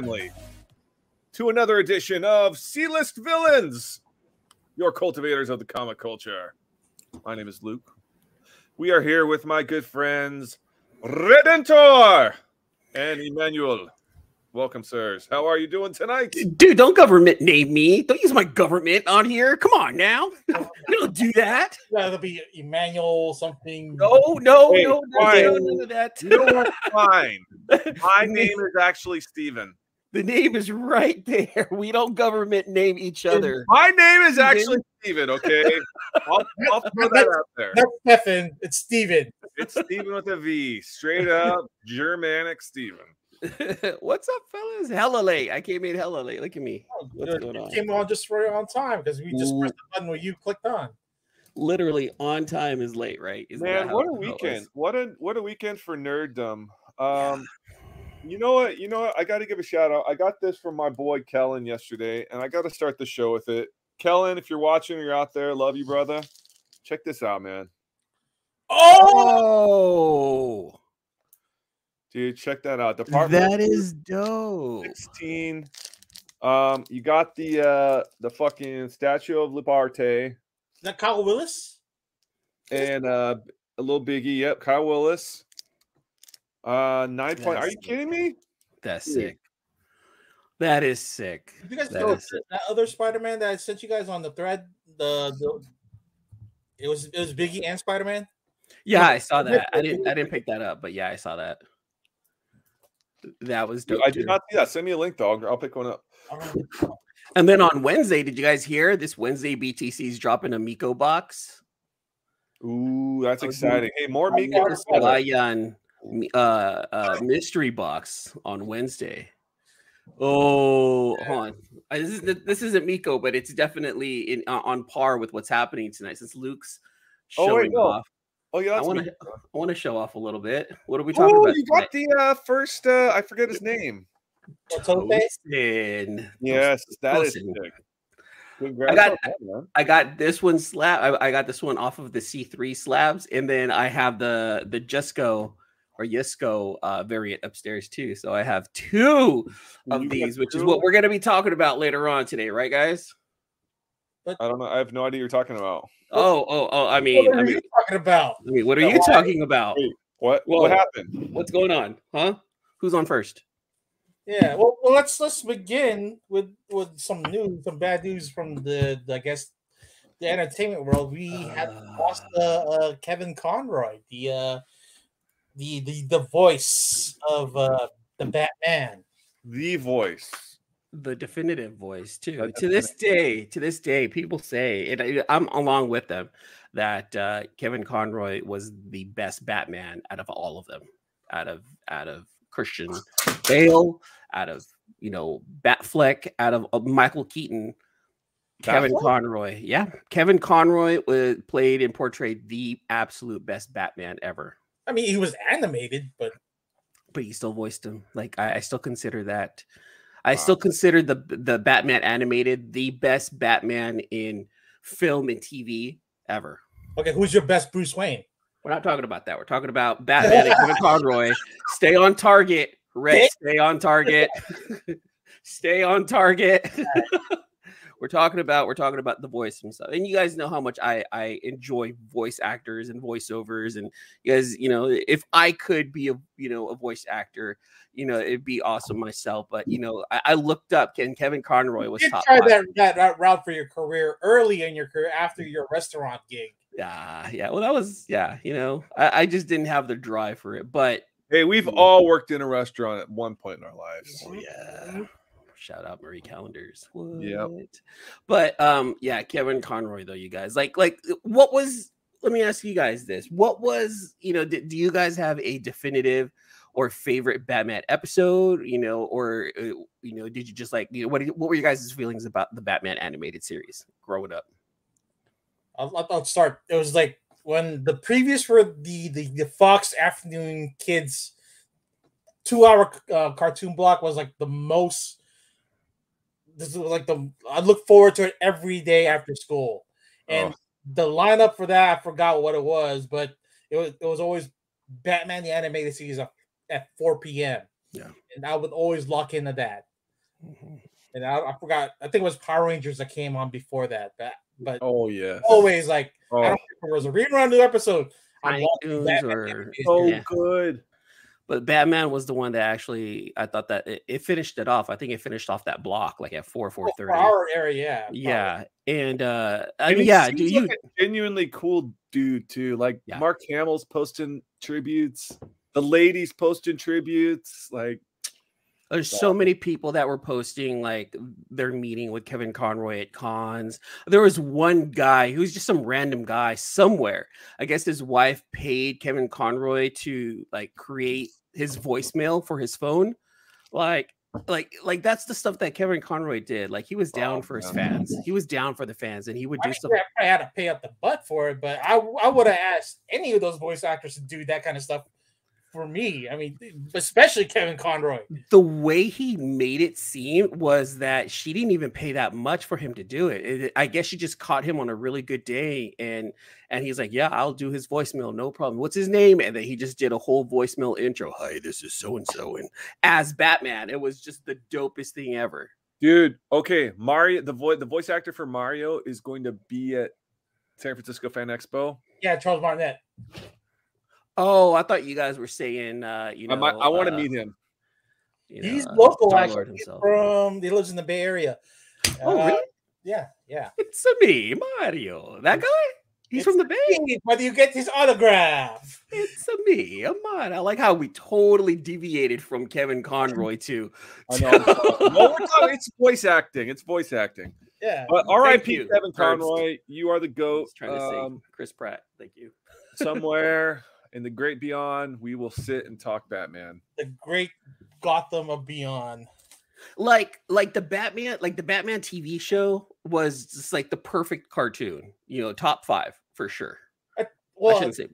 family, to another edition of C-List Villains, your cultivators of the comic culture. My name is Luke. We are here with my good friends, Redentor and Emmanuel. Welcome, sirs. How are you doing tonight? Dude, don't government name me. Don't use my government on here. Come on now. Don't do that. Yeah, it'll be Emmanuel something. No, none of that. No, fine. My name is actually Steven. The name is right there. We don't government name each other. My name is actually Steven, okay? I'll throw that out there. That's Stefan. It's Steven. It's Steven with a V. Straight up Germanic Steven. What's up, fellas? Hella late. I came in hella late. Look at me. What's going on? Came on just right on time because we just pressed the button where you clicked on. Literally on time is late, right? Man, what a weekend! What a weekend for nerddom. You know what? I got to give a shout out. I got this from my boy Kellen yesterday, and I got to start the show with it. Kellen, if you're watching, you're out there. Love you, brother. Check this out, man. Oh. Dude, check that out. Department that is dope. 16. You got the fucking statue of Libarte. Is that Kyle Willis? And a little Biggie. Yep, Kyle Willis. 9 point. Are you kidding me? That's sick. That is sick. You guys know that other Spider-Man that I sent you guys on the thread? It was Biggie and Spider-Man. Yeah, I saw that. I didn't pick that up, but yeah, I saw that. That was dope. I did not see that. Send me a link, dog. I'll pick one up. And then on Wednesday, did you guys hear this? Wednesday, BTC's dropping a Miko box. Ooh, that's exciting. Hey, more Miko. Mystery box on Wednesday. Oh, hold on. This isn't Miko, but it's definitely on par with what's happening tonight since Luke's showing off. Oh yeah, I want to show off a little bit. What are we talking about? You got tonight? The first. I forget his name. Toussaint. Yes, that is sick. I got this one slab. I got this one off of the C3 slabs, and then I have the Jesco or Yesco variant upstairs too. So I have two of these, which is what we're gonna be talking about later on today, right, guys? I don't know. I have no idea what you're talking about. Oh! I mean, talking about. I mean, what are you talking about? What? Whoa. What happened? What's going on? Huh? Who's on first? Yeah. Well, let's begin with some news, some bad news from the entertainment world. We have lost Kevin Conroy, the voice of the Batman, the voice. The definitive voice too. To this day, people say, and I'm along with them, that Kevin Conroy was the best Batman out of all of them, out of Christian Bale, out of Batfleck, out of Michael Keaton. Kevin Conroy, yeah, Kevin Conroy played and portrayed the absolute best Batman ever. I mean, he was animated, but he still voiced him. Like I still consider that. I still consider the Batman animated the best Batman in film and TV ever. Okay, who's your best Bruce Wayne? We're not talking about that. We're talking about Batman and Kevin Conroy. Stay on target, Red. Stay on target. Stay on target. We're talking about the voice and stuff. And you guys know how much I enjoy voice actors and voiceovers. And you guys, if I could be a voice actor, it'd be awesome myself. But I looked up and Kevin Conroy was top. You tried that route for your career early in your career after your restaurant gig. Yeah. Well, that was I just didn't have the drive for it. But hey, we've all worked in a restaurant at one point in our lives. Oh, yeah. Shout out Marie Callender's. Yeah, but yeah, Kevin Conroy though, you guys like what was? Let me ask you guys this: what was Do you guys have a definitive or favorite Batman episode? Or did you just what were you guys' feelings about the Batman animated series growing up? I'll start. It was like when the previews for the Fox Afternoon Kids 2-hour cartoon block was like the most. This was like I look forward to it every day after school, and the lineup for that I forgot what it was, but it was always Batman the Animated Series at 4 p.m. Yeah. And I would always lock into that. Mm-hmm. And I forgot, I think it was Power Rangers that came on before that. But oh yeah, always like I don't remember, it was a rerun new episode. I'm walking Batman, so yeah. Good. But Batman was the one that actually I thought that it finished it off. I think it finished off that block like at 4:30. Our area, yeah. Probably. Yeah. And like a genuinely cool dude too. Like yeah. Mark Hamill's posting tributes, the ladies posting tributes, like there's so many people that were posting like their meeting with Kevin Conroy at cons. There was one guy who was just some random guy somewhere. I guess his wife paid Kevin Conroy to like create his voicemail for his phone. Like that's the stuff that Kevin Conroy did. Like he was down for his fans. He was down for the fans, and he would do something. I had to pay up the butt for it, but I would have asked any of those voice actors to do that kind of stuff. For me, I mean, especially Kevin Conroy. The way he made it seem was that she didn't even pay that much for him to do it. I guess she just caught him on a really good day, and he's like, "Yeah, I'll do his voicemail, no problem. What's his name?" And then he just did a whole voicemail intro. Hi, this is so and so, and as Batman, it was just the dopest thing ever, dude. Okay, Mario, the voice actor for Mario is going to be at San Francisco Fan Expo. Yeah, Charles Martinet. Oh, I thought you guys were saying, I want to meet him. You know, he's local, actually. He lives in the Bay Area. Oh, really? Yeah. It's me, Mario. That guy? He's from the Bay. Whether you get his autograph. It's me, Amon. I like how we totally deviated from Kevin Conroy too. I know. It's voice acting. Yeah. But R.I.P. Kevin Conroy. You are the GOAT. I was trying to say Chris Pratt. Thank you. Somewhere. In the great beyond, we will sit and talk Batman. The great Gotham of beyond. Like the Batman, like the Batman TV show was just like the perfect cartoon. You know, top 5 for sure.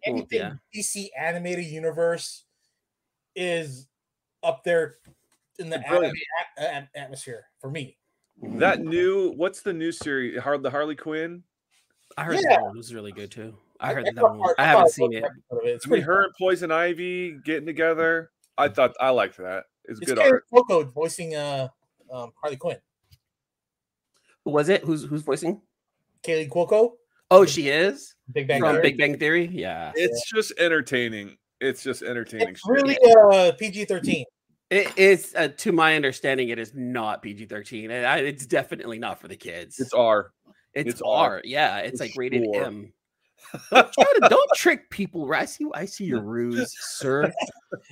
Anything DC animated universe is up there in the atmosphere for me. That what's the new series? The Harley Quinn? I heard that was really good too. I heard that one. I haven't seen it. It's pretty her and Poison Ivy getting together. I liked that. It's good art. Kaley Cuoco voicing Harley Quinn. Who was it? Who's voicing? Kaley Cuoco. Oh, she is? Big Bang Theory? Yeah. It's just entertaining. It's really PG-13. It is, to my understanding, it is not PG-13. It's definitely not for the kids. It's R. It's R. Yeah, it's like rated M. Don't trick people. I see your ruse, sir.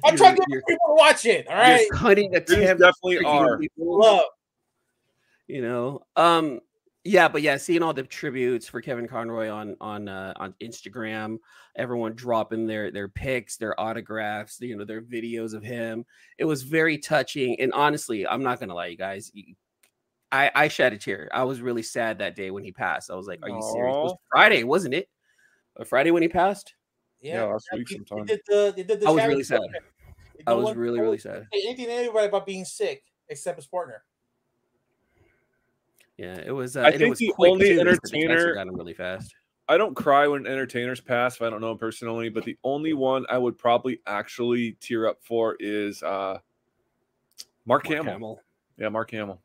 I'm trying to get people to watch it. All right, cutting the definitely are. Love. You know, seeing all the tributes for Kevin Conroy on Instagram, everyone dropping their pics, their autographs, you know, their videos of him. It was very touching, and honestly, I'm not gonna lie, you guys. I shed a tear. I was really sad that day when he passed. I was like, "Are you serious?" It was Friday, wasn't it? Friday when he passed? Yeah, last week sometime. I was really sad. I was really, really sad. Anything to anybody about being sick except his partner. Yeah, it was. I think the only entertainer got him really fast. I don't cry when entertainers pass if I don't know him personally, but the only one I would probably actually tear up for is Mark Hamill. Yeah, Mark Hamill.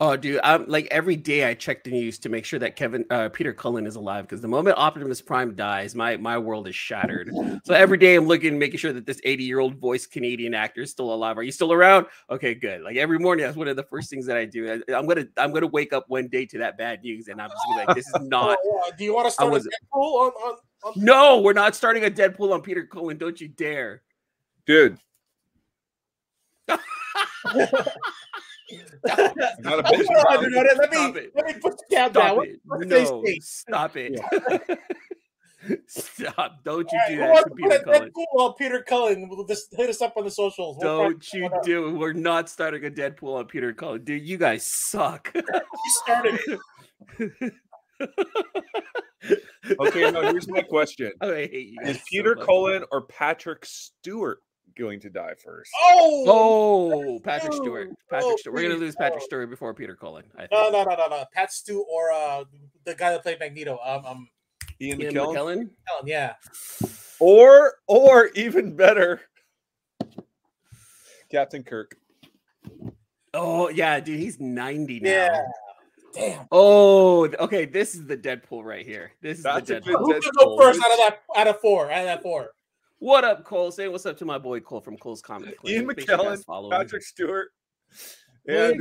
Oh, dude! I'm like every day I check the news to make sure that Peter Cullen is alive because the moment Optimus Prime dies, my world is shattered. So every day I'm looking, making sure that this 80-year-old voice Canadian actor is still alive. Are you still around? Okay, good. Like every morning, that's one of the first things that I do. I'm gonna wake up one day to that bad news, and I'm just gonna be like, this is not. Do you want to start a Deadpool on? No, we're not starting a Deadpool on Peter Cullen. Don't you dare, dude. Let me put the count down. No, stop it. Yeah. Stop. Don't you do that to Peter Cullen. Deadpool on Peter Cullen. We'll just hit us up on the socials. We're not starting a Deadpool on Peter Cullen. Dude, you guys suck. You started it. Okay, now here's my question. Oh, I hate you. Is Peter Cullen or Patrick Stewart going to die first? Patrick Stewart. We're gonna lose Patrick Stewart before Peter Cullen. I think. No. Pat Stew or the guy that played Magneto. Ian McKellen. Yeah. Or even better, Captain Kirk. Oh, yeah, dude, he's 90 now. Yeah. Damn. Oh, okay. This is the Deadpool right here. This is the Deadpool. Who can go first out of that four? What up, Cole? Say what's up to my boy Cole from Cole's Comic Club. Ian McKellen, Patrick Stewart, and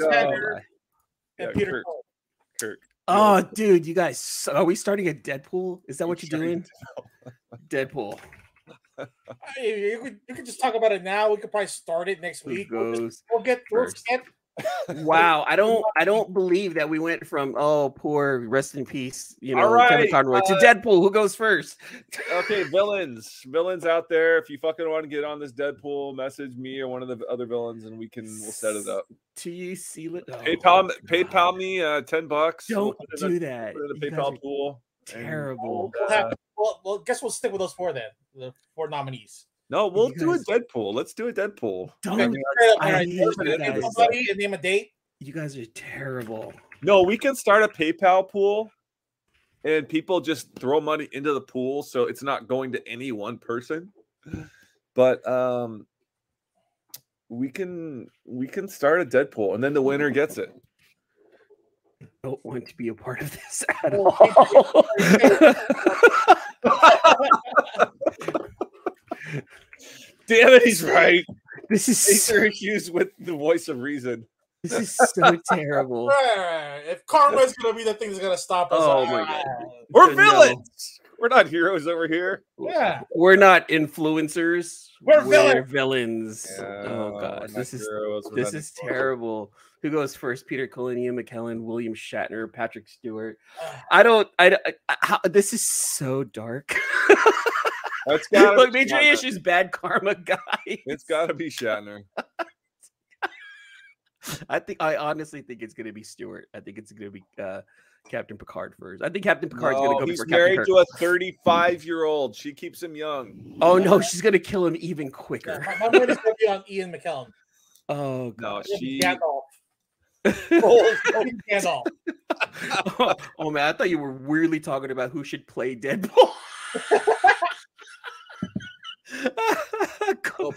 Peter Cullen. Kirk. Oh, dude, you guys, are we starting a Deadpool? Is that what you're doing? Deadpool. You could just talk about it now. We could probably start it next week. We'll get through. Wow, I don't believe that we went from poor rest in peace, Kevin Conroy to Deadpool. Who goes first? Okay, villains out there. If you fucking want to get on this Deadpool, message me or one of the other villains, and we'll set it up. To you, seal it. PayPal me $10. Don't do that. The PayPal pool. Terrible. Well, guess we'll stick with those four then. The four nominees. No, do a Deadpool. Let's do a Deadpool. Name a date. You guys are terrible. No, we can start a PayPal pool, and people just throw money into the pool, so it's not going to any one person. But we can start a Deadpool, and then the winner gets it. I don't want to be a part of this at all. Damn it, he's right. This is Peter Hughes with the voice of reason. This is so terrible. If karma is going to be the thing that's going to stop us, my God. We're villains. No. We're not heroes over here. Yeah. We're not influencers. We're villains. Yeah. Oh God, this is terrible. Who goes first? Peter Cullen, Ian McKellen, William Shatner, Patrick Stewart. This is so dark. That's gotta look, major issues, bad karma, guys. It's gotta be Shatner. I honestly think it's gonna be Stewart. I think it's gonna be Captain Picard first. I think Captain Picard's gonna go before Captain Kirk. He's married to a 35-year-old. She keeps him young. Oh no, she's gonna kill him even quicker. My vote is gonna be on Ian McKellen. Oh gosh, no, oh man, I thought you were weirdly talking about who should play Deadpool.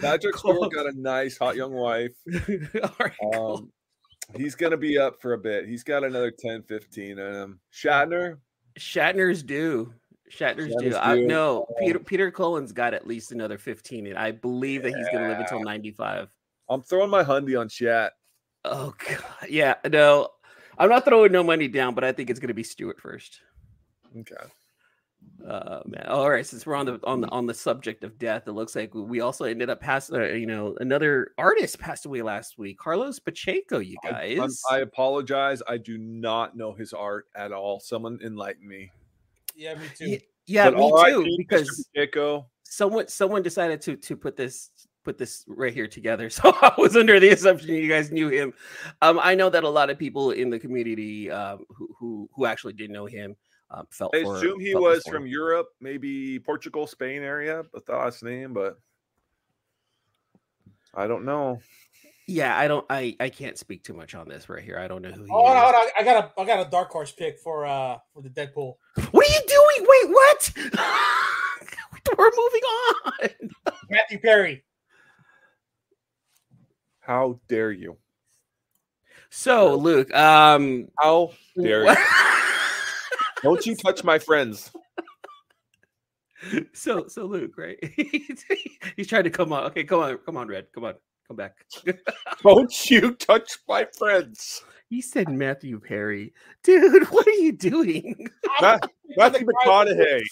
Patrick Stewart got a nice hot young wife. He's gonna be up for a bit. He's got another 10-15 on him. Shatner's due. No, Peter Cullen's got at least another 15, and I believe that he's gonna live until 95. I'm throwing my hundy on Shat. Oh God, yeah, no, I'm not throwing no money down, but I think it's gonna be Stewart first. Okay. Man. All right, since we're on the subject of death, it looks like we also ended up passing. Another artist passed away last week, Carlos Pacheco. You guys, I apologize. I do not know his art at all. Someone enlighten me. Yeah, me too. Yeah, but me too. Because Pacheco, someone decided to put this right here together. So I was under the assumption you guys knew him. I know that a lot of people in the community who actually didn't know him. I assume he was from Europe, maybe Portugal, Spain area. That's the last name, but I don't know. Yeah, I can't speak too much on this right here. I don't know who. Hold on. I got a dark horse pick for the Deadpool. What are you doing? Wait, what? We're moving on. Matthew Perry. How dare you? So, Luke, how dare you? Don't you touch my friends. So Luke, right? He's trying to come on. Okay, come on, Red. Come on. Come back. Don't you touch my friends. He said Matthew Perry. Dude, what are you doing? Matthew McConaughey.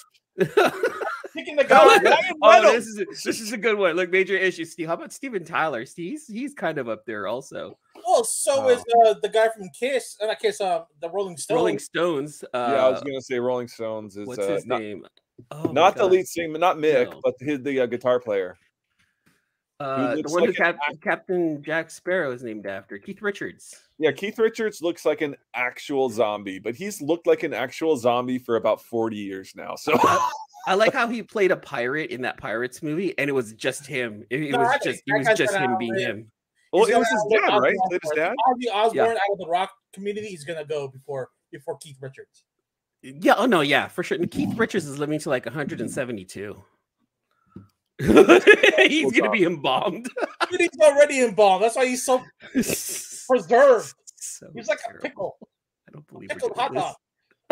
Picking the guy. This is a good one. Look, major issue, Steve. How about Steven Tyler? He's kind of up there also. Well, is the guy from Kiss. Not Kiss. The Rolling Stones. Rolling Stones. Yeah, I was gonna say Rolling Stones is. What's his name? Not the lead singer, not Mick, but the guitar player. The one like Captain Jack Sparrow is named after, Keith Richards. Yeah, Keith Richards looks like an actual zombie, but he's looked like an actual zombie for about 40 years now. So I like how he played a pirate in that Pirates movie, and it was just him. It was just him being him. Well, it was his dad, right? His dad? Ozzy Osbourne out of the rock community is going to go before Keith Richards. Yeah, for sure. And Keith Richards is living to like 172. He's gonna be embalmed. He's already embalmed. That's why he's so preserved. So he's like terrible. A pickle. I don't believe pickled hot dog.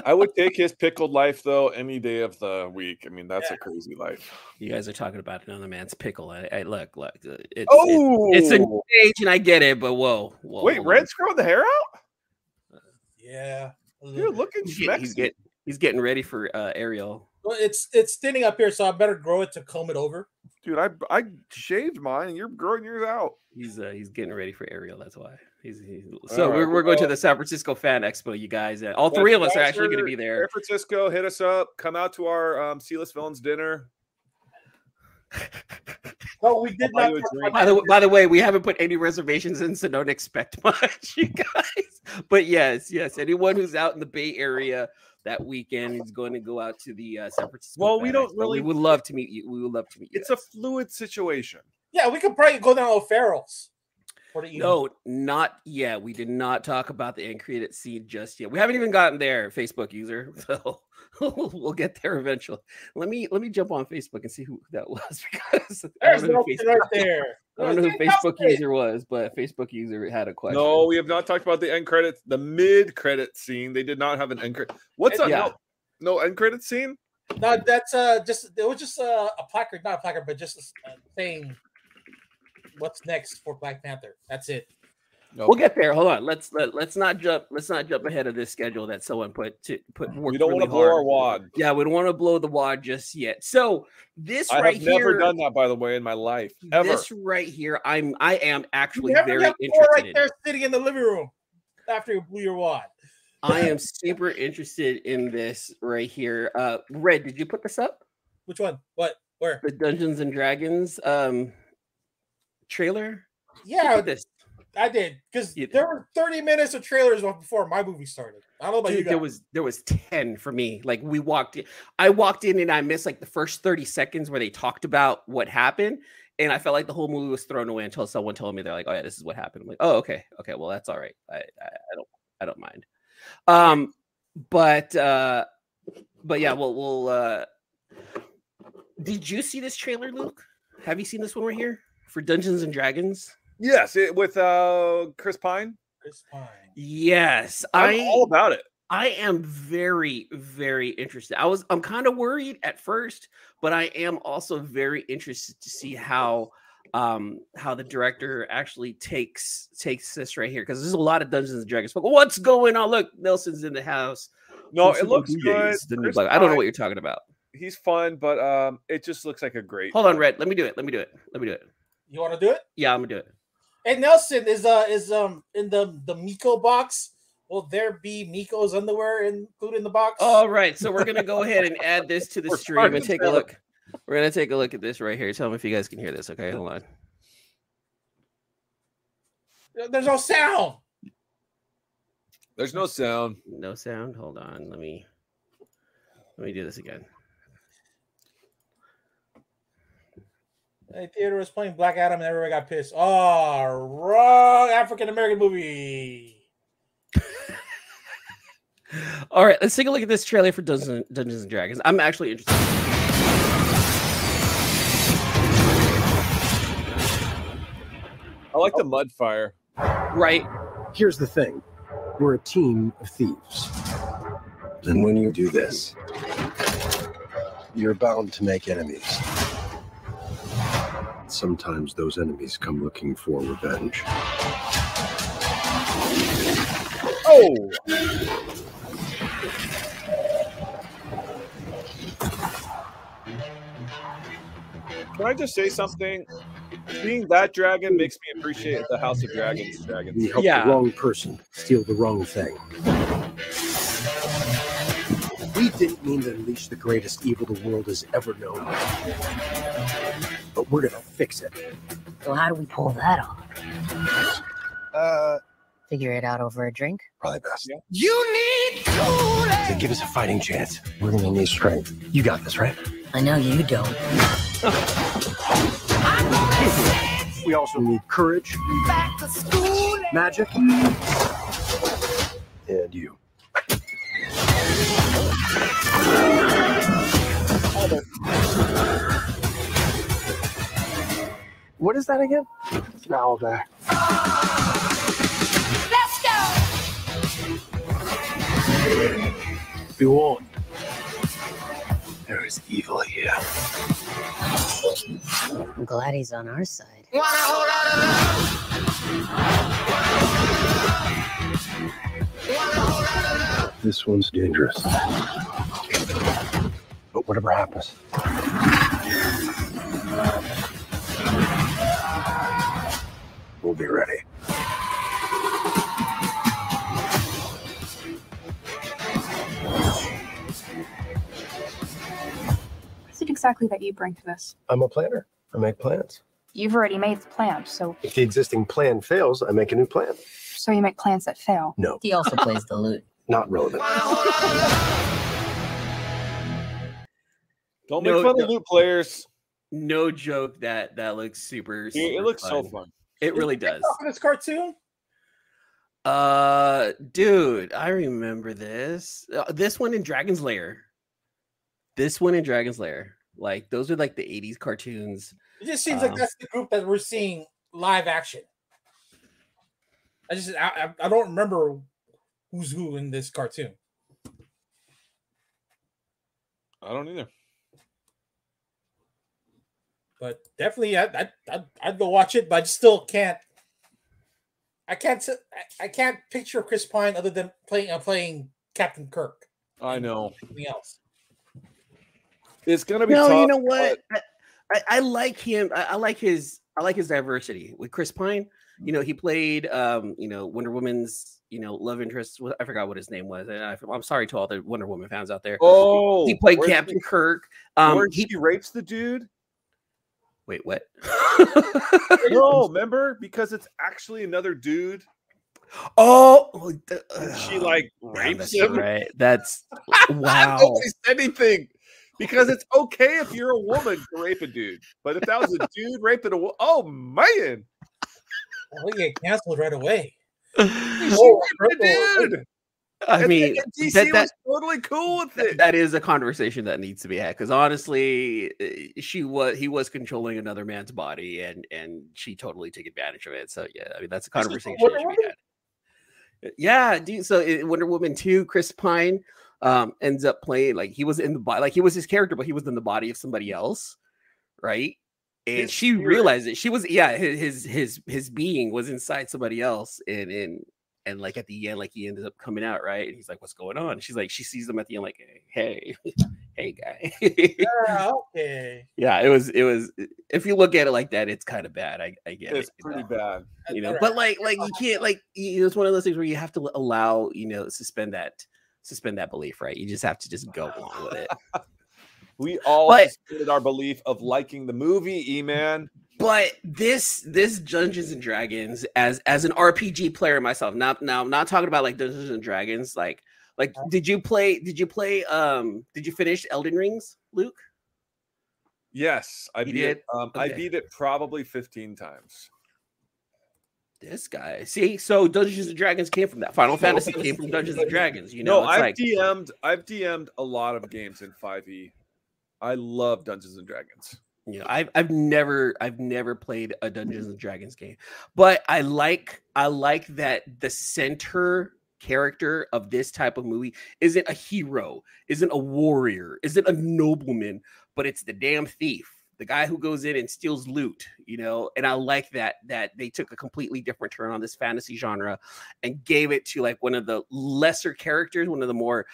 I would take his pickled life though any day of the week. I mean, that's a crazy life. You guys are talking about another man's pickle. I look. It's a new age, and I get it, but whoa. Wait, Red's growing the hair out? Yeah, you're looking schmexy. He's getting ready for Ariel. Well, it's thinning up here, so I better grow it to comb it over. Dude, I shaved mine, and you're growing yours out. He's getting ready for Ariel. That's why. We're going to the San Francisco Fan Expo, you guys. All three of us are actually going to be there. San Francisco, hit us up. Come out to our C-List Villains dinner. No, we did not. By the way, we haven't put any reservations in, so don't expect much, you guys. But yes, anyone who's out in the Bay Area that weekend is going to go out to the San Francisco. Well, we don't really. We would love to meet you. We would love to meet you. It's a fluid situation. Yeah, we could probably go down to O'Farrell's. No, not yet. We did not talk about the end credit scene just yet. We haven't even gotten there, Facebook user. So we'll get there eventually. Let me jump on Facebook and see who that was, because there's no right there. I don't know who Facebook user was, but Facebook user had a question. No, we have not talked about the end credits, the mid credit scene. They did not have an end credit. What's up? Yeah. No end credit scene. No, that's it was just a placard, not a placard, but just a thing. What's next for Black Panther? That's it. Nope. We'll get there. Hold on. Let's not jump ahead of this schedule that someone put. We don't want to blow our wad. Yeah, we don't want to blow the wad just yet. So this I have never done that, by the way, in my life. Ever. This right here, I am actually very interested. Right there, sitting in the living room after you blew your wad. I am super interested in this right here. Red, did you put this up? Which one? What? Where? The Dungeons and Dragons. Trailer? Yeah, this I did, because there were 30 minutes of trailers before my movie started. I don't know about you guys. There was 10 for me. Like, we walked in. I walked in and I missed like the first 30 seconds where they talked about what happened, and I felt like the whole movie was thrown away until someone told me, they're like, "Oh yeah, this is what happened." I'm like, "Oh, okay. Well, that's all right. I don't mind." But yeah, we'll. Did you see this trailer, Luke? Have you seen this one right here? For Dungeons and Dragons? Yes, with Chris Pine. Chris Pine. Yes, I'm all about it. I am very, very interested. I'm kind of worried at first, but I am also very interested to see how the director actually takes this right here, because there's a lot of Dungeons and Dragons. But what's going on? Look, Nelson's in the house. No, it looks good. I don't know what you're talking about. He's fun, but it just looks like a great. Hold on, Red. Let me do it. You want to do it? Yeah, I'm gonna do it. And Nelson is in the Miko box. Will there be Miko's underwear included in the box? All right, so we're gonna go ahead and add this to the stream and take a look. We're gonna take a look at this right here. Tell me if you guys can hear this. Okay, hold on. There's no sound. There's no sound. No sound. Hold on. Let me do this again. Hey, theater was playing Black Adam and everybody got pissed. Oh, wrong African-American movie. All right, let's take a look at this trailer for Dungeons & Dragons. I'm actually interested. I like the mud fire. Right. Here's the thing. We're a team of thieves. And when you do this, you're bound to make enemies. Sometimes those enemies come looking for revenge. Oh! Can I just say something? Seeing that dragon makes me appreciate the House of Dragons. We help the wrong person steal the wrong thing. We didn't mean to unleash the greatest evil the world has ever known. But we're gonna fix it. So how do we pull that off? Figure it out over a drink? Probably best. Yeah. You need to so give us a fighting chance. We're gonna need strength. You got this, right? I know you don't. We also need courage, back to school, magic, and you. What is that again? It's an owl there. Let's go! Be warned. There is evil here. I'm glad he's on our side. Wanna hold on. This one's dangerous. But whatever happens. We'll be ready. What is it exactly that you bring to this? I'm a planner. I make plans. You've already made the plan, so... If the existing plan fails, I make a new plan. So you make plans that fail? No. He also plays the lute. Not relevant. Don't make fun of lute players. No joke, that looks super, super It looks fun. So fun. It really does. This cartoon? Dude, I remember this. This one in Dragon's Lair. Like, those are like the 80s cartoons. It just seems like that's the group that we're seeing live action. I don't remember who's who in this cartoon. I don't either. But definitely, I'd go watch it, but I still can't. I can't picture Chris Pine other than playing Captain Kirk. I know. Anything else? It's gonna be. No, tough, you know what? I like him. I like his diversity with Chris Pine. You know, he played Wonder Woman's love interest. I forgot what his name was. And I'm sorry to all the Wonder Woman fans out there. Oh, he played Captain Kirk. He rapes the dude. Wait, what? No, remember? Because it's actually another dude. Oh, she like rapes him. Right. That's wow. Nobody said anything because it's okay if you're a woman to rape a dude, but if that was a dude raping a woman, oh man, we get canceled right away. Oh, dude. I mean, DC was totally cool with it. That is a conversation that needs to be had because honestly, he was controlling another man's body, and she totally took advantage of it. So yeah, I mean that's a conversation that should be had. Yeah, dude. So Wonder Woman 2, Chris Pine ends up playing like he was in the body, like he was his character, but he was in the body of somebody else, right? And his she spirit. Realized that she was his being was inside somebody else, and like at the end, like he ended up coming out, right? And he's like, "What's going on?" She's like, she sees him at the end, like, "Hey, hey, guy." Okay. Yeah, it was. If you look at it like that, it's kind of bad. I get it's it. It's pretty bad, you know. But like you can't like. It's one of those things where you have to allow, suspend that belief, right? You just have to just go along with it. We all suspended our belief of liking the movie, E-Man. But this Dungeons and Dragons as an RPG player myself, I'm not talking about like Dungeons and Dragons. Like did you play did you finish Elden Rings, Luke? Yes, I beat it. Okay. I beat it probably 15 times. This guy. See, so Dungeons and Dragons came from that. Final Fantasy came from Dungeons and Dragons, you know. No, I've DM'd a lot of games in 5e. I love Dungeons and Dragons. You know, I've never played a Dungeons and Dragons game, but I like that the center character of this type of movie isn't a hero, isn't a warrior, isn't a nobleman, but it's the damn thief, the guy who goes in and steals loot, you know. And I like that they took a completely different turn on this fantasy genre and gave it to like one of the lesser characters, one of the more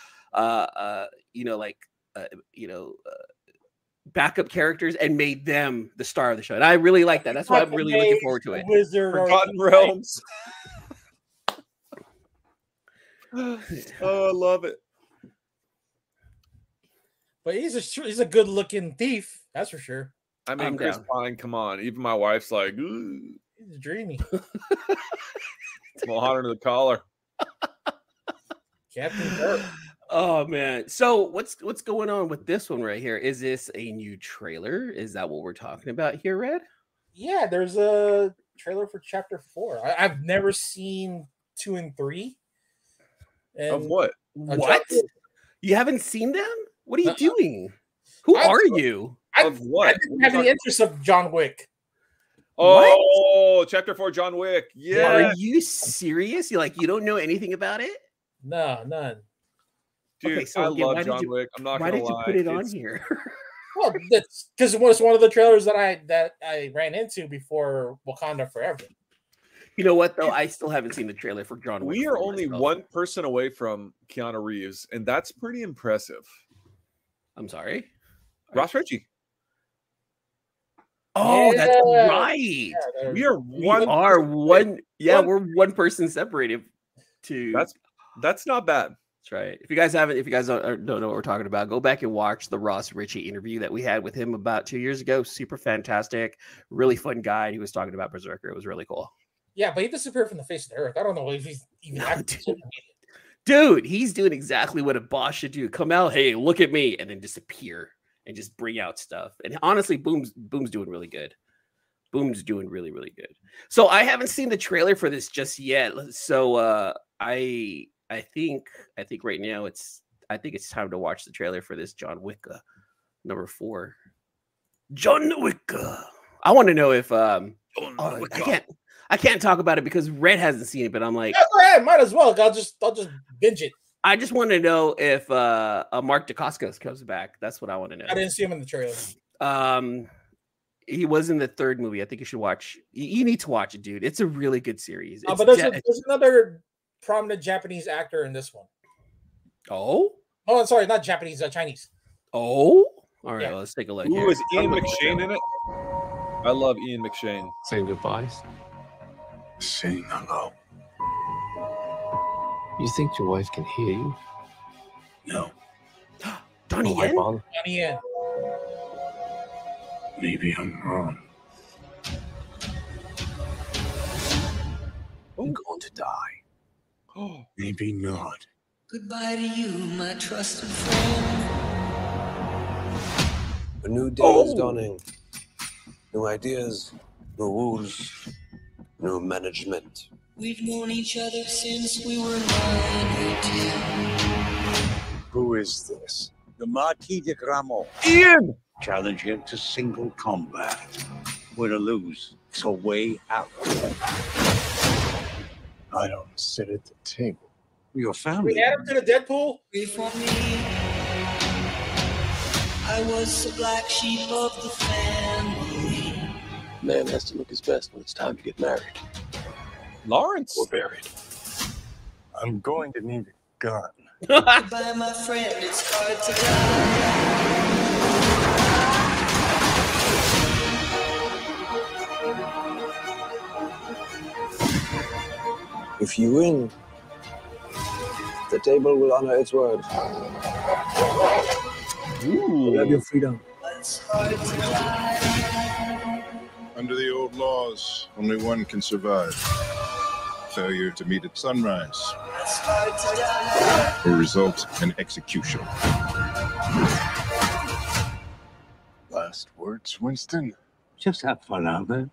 backup characters, and made them the star of the show. And I really like that. That's why I'm really looking forward to it. Wizard Forgotten Realms. Oh, I love it. But he's a good looking thief, that's for sure. I mean, I'm Chris down. Pine, come on. Even my wife's like, ooh. He's dreamy. It's more hot under the collar. Captain Kirk. Oh man! So what's going on with this one right here? Is this a new trailer? Is that what we're talking about here, Red? Yeah, there's a trailer for Chapter 4. I've never seen 2 and 3. And of what? What? You haven't seen them? What are you doing? Who are you? I didn't have any interest of John Wick. Oh, what? Chapter 4, John Wick. Yeah. Are you serious? You like, you don't know anything about it? No, none. Dude, okay, so I love John Wick. I'm not gonna lie. Why did you put it on here? Well, that's because it was one of the trailers that I ran into before Wakanda Forever. You know what, though? I still haven't seen the trailer for John Wick. We are only one person away from Keanu Reeves, and that's pretty impressive. I'm sorry? Ross Ritchie. Oh, yeah, that's right. Yeah, we're one person separated. To that's not bad. That's right. If you guys haven't, if you guys don't know what we're talking about, go back and watch the Ross Ritchie interview that we had with him about 2 years ago. Super fantastic, really fun guy. He was talking about Berserker. It was really cool. Yeah, but he disappeared from the face of the earth. I don't know if he's even active. Dude, he's doing exactly what a boss should do. Come out, hey, look at me, and then disappear. And just bring out stuff. And honestly, Boom's doing really good. Boom's doing really, really good. So I haven't seen the trailer for this just yet. So I think right now it's time to watch the trailer for this John Wick number 4. John Wick. I want to know if I can't talk about it because Red hasn't seen it, but I'm like, yeah, Red, might as well. I'll just binge it. I just want to know if Mark Dacascos comes back. That's what I want to know. I didn't see him in the trailer. He was in the third movie. I think you should watch. You need to watch it, dude. It's a really good series. But there's another prominent Japanese actor in this one. Oh, I'm sorry, not Japanese, Chinese. Oh, all right. Yeah. Well, let's take a look. Who is Ian McShane in it? I love Ian McShane. Saying goodbyes. Saying hello. You think your wife can hear you? No. Donnie Yen? Maybe I'm wrong. I'm going to die. Oh, maybe not. Goodbye to you, my trusted friend. A new day is dawning. New ideas, new rules, new management. We've known each other since we were 9 or 10. Who is this? The Marquis de Gramont. Ian! Challenge him to single combat. Win or lose, it's a way out. I don't sit at the table. Your family. We add him to the Deadpool? Before me, I was the black sheep of the family. Man has to look his best when it's time to get married. Lawrence, we're buried. I'm going to need a gun. By my friend, it's hard to die. If you win, the table will honor its word. You have your freedom. It's hard to die. Under the old laws, only one can survive. Failure to meet at sunrise will result in execution. Last words, Winston. Just have fun out there.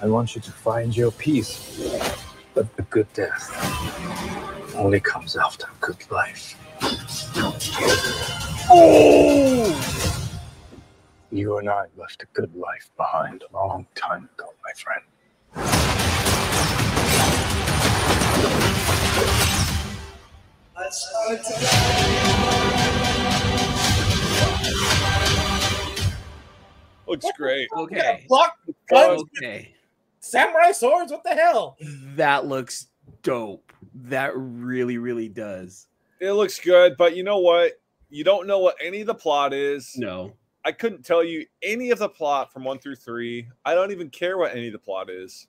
I want you to find your peace. But a good death only comes after a good life. Oh! You and I left a good life behind a long time ago, my friend. Let's start together. Looks great. Okay. Block guns. Okay. Samurai swords, what the hell? That looks dope. That really, really does. It looks good, but you know what? You don't know what any of the plot is. No. I couldn't tell you any of the plot from 1 through 3. I don't even care what any of the plot is.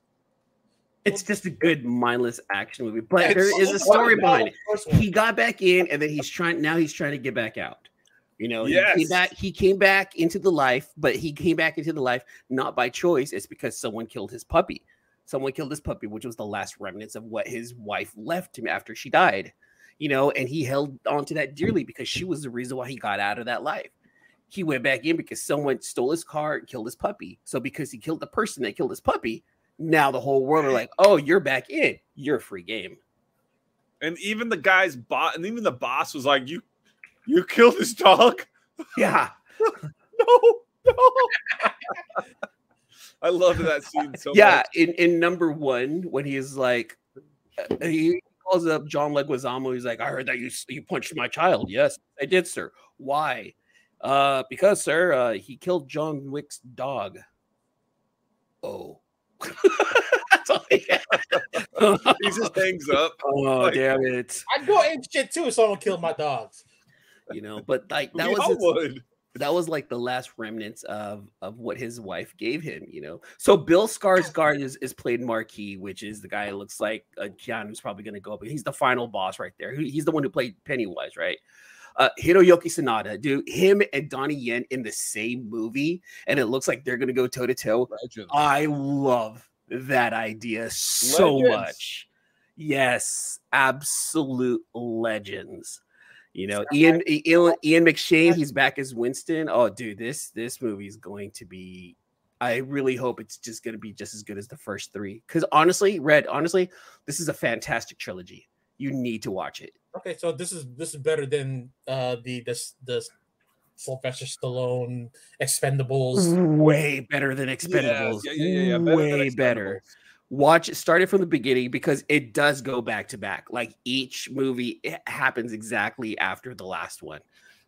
It's just a good mindless action movie. But there is a story behind it. He got back in and then he's trying to get back out. You know, yes. he came back into the life, but he came back into the life not by choice. It's because someone killed his puppy. Someone killed his puppy, which was the last remnants of what his wife left him after she died. You know, and he held on to that dearly because she was the reason why he got out of that life. He went back in because someone stole his car and killed his puppy. So because he killed the person that killed his puppy, now the whole world are like, oh, you're back in. You're a free game. And even the guy's boss, and even the boss was like, you killed his dog? Yeah. No. I love that scene so much. Yeah, in number one, when he's like, he calls up John Leguizamo. He's like, I heard that you punched my child. Yes, I did, sir. Why? Because, sir, he killed John Wick's dog. Oh. That's all he had. He just hangs up. Oh, like, damn it. I'd go ape shit, too, if someone killed my dogs. You know, but like that that was like the last remnants of what his wife gave him, you know. So Bill Skarsgård is played Marquis, which is the guy who looks like Keanu's probably going to go up. He's the final boss right there. He's the one who played Pennywise, right? Hiroyuki Sanada, dude, him and Donnie Yen in the same movie, and it looks like they're going to go toe-to-toe. Legends. I love that idea so much. Yes, absolute legends. You know, Ian McShane, he's back as Winston. Oh, dude, this movie is going to be, I really hope it's just going to be just as good as the first three. Because honestly, Red, this is a fantastic trilogy. You need to watch it. Okay, so this is better than the Sylvester Stallone Expendables. Way better than Expendables. Yeah. Way better. Watch it, start it from the beginning, because it does go back to back. Like each movie, it happens exactly after the last one.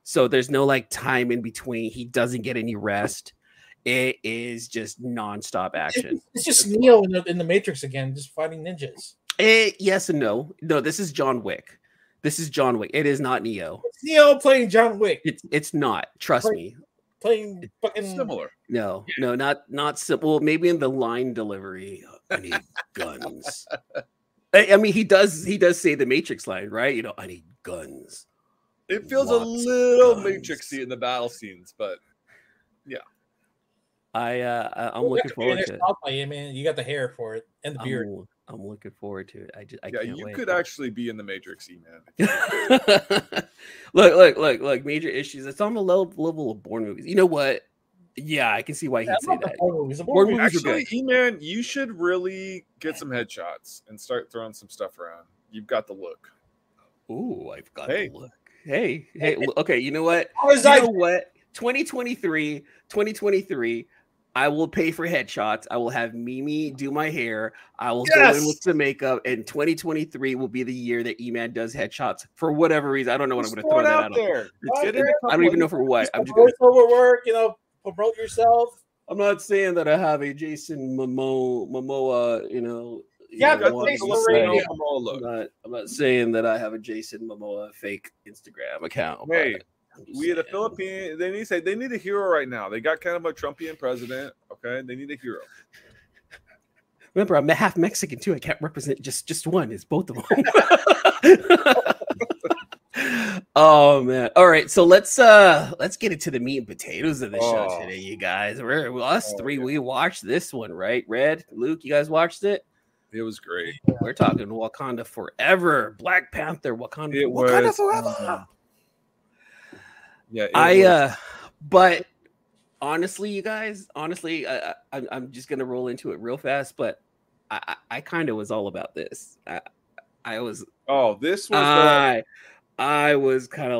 So there's no like time in between. He doesn't get any rest. It is just nonstop action. It's just Neo in the Matrix again, just fighting ninjas. Yes and no. No, this is John Wick. It is not Neo. It's Neo playing John Wick. It's not. Trust me. Playing fucking similar. No, not simple. Well, maybe in the line delivery. I need guns. I mean, he does say the Matrix line, right? You know, I need guns. It feels a little Matrixy in the battle scenes, but yeah. I'm looking forward to it. Man, you got the hair for it and the beard. I'm looking forward to it. I can't wait. You could actually be in the Matrix, man. Look! Major issues. It's on the level of Bourne movies. You know what? Yeah, I can see why he'd say that. Bourne movies actually, E-Man, you should really get some headshots and start throwing some stuff around. You've got the look. Ooh, I've got the look. Hey. Okay, you know what? You know what? 2023. I will pay for headshots. I will have Mimi do my hair. I will go in with some makeup, and 2023 will be the year that E-Man does headshots for whatever reason. I don't know what I'm going to throw that out there. I don't even know for what. I'm just going to work, you know, promote yourself. I'm not saying that I have a Jason Momoa, you know. Yeah, I'm not saying that I have a Jason Momoa fake Instagram account. Hey. We had a Philippine. They need a hero right now. They got kind of a Trumpian president. Okay, they need a hero. Remember, I'm half Mexican too. I can't represent just one. It's both of them. Oh man! All right, so let's get into the meat and potatoes of the show today, you guys. We watched this one, right? Red, Luke, you guys watched it. It was great. We're talking Wakanda Forever, Black Panther, Wakanda Forever. Yeah, but honestly, you guys, I'm just gonna roll into it real fast. But I kind of was all about this. I was kind of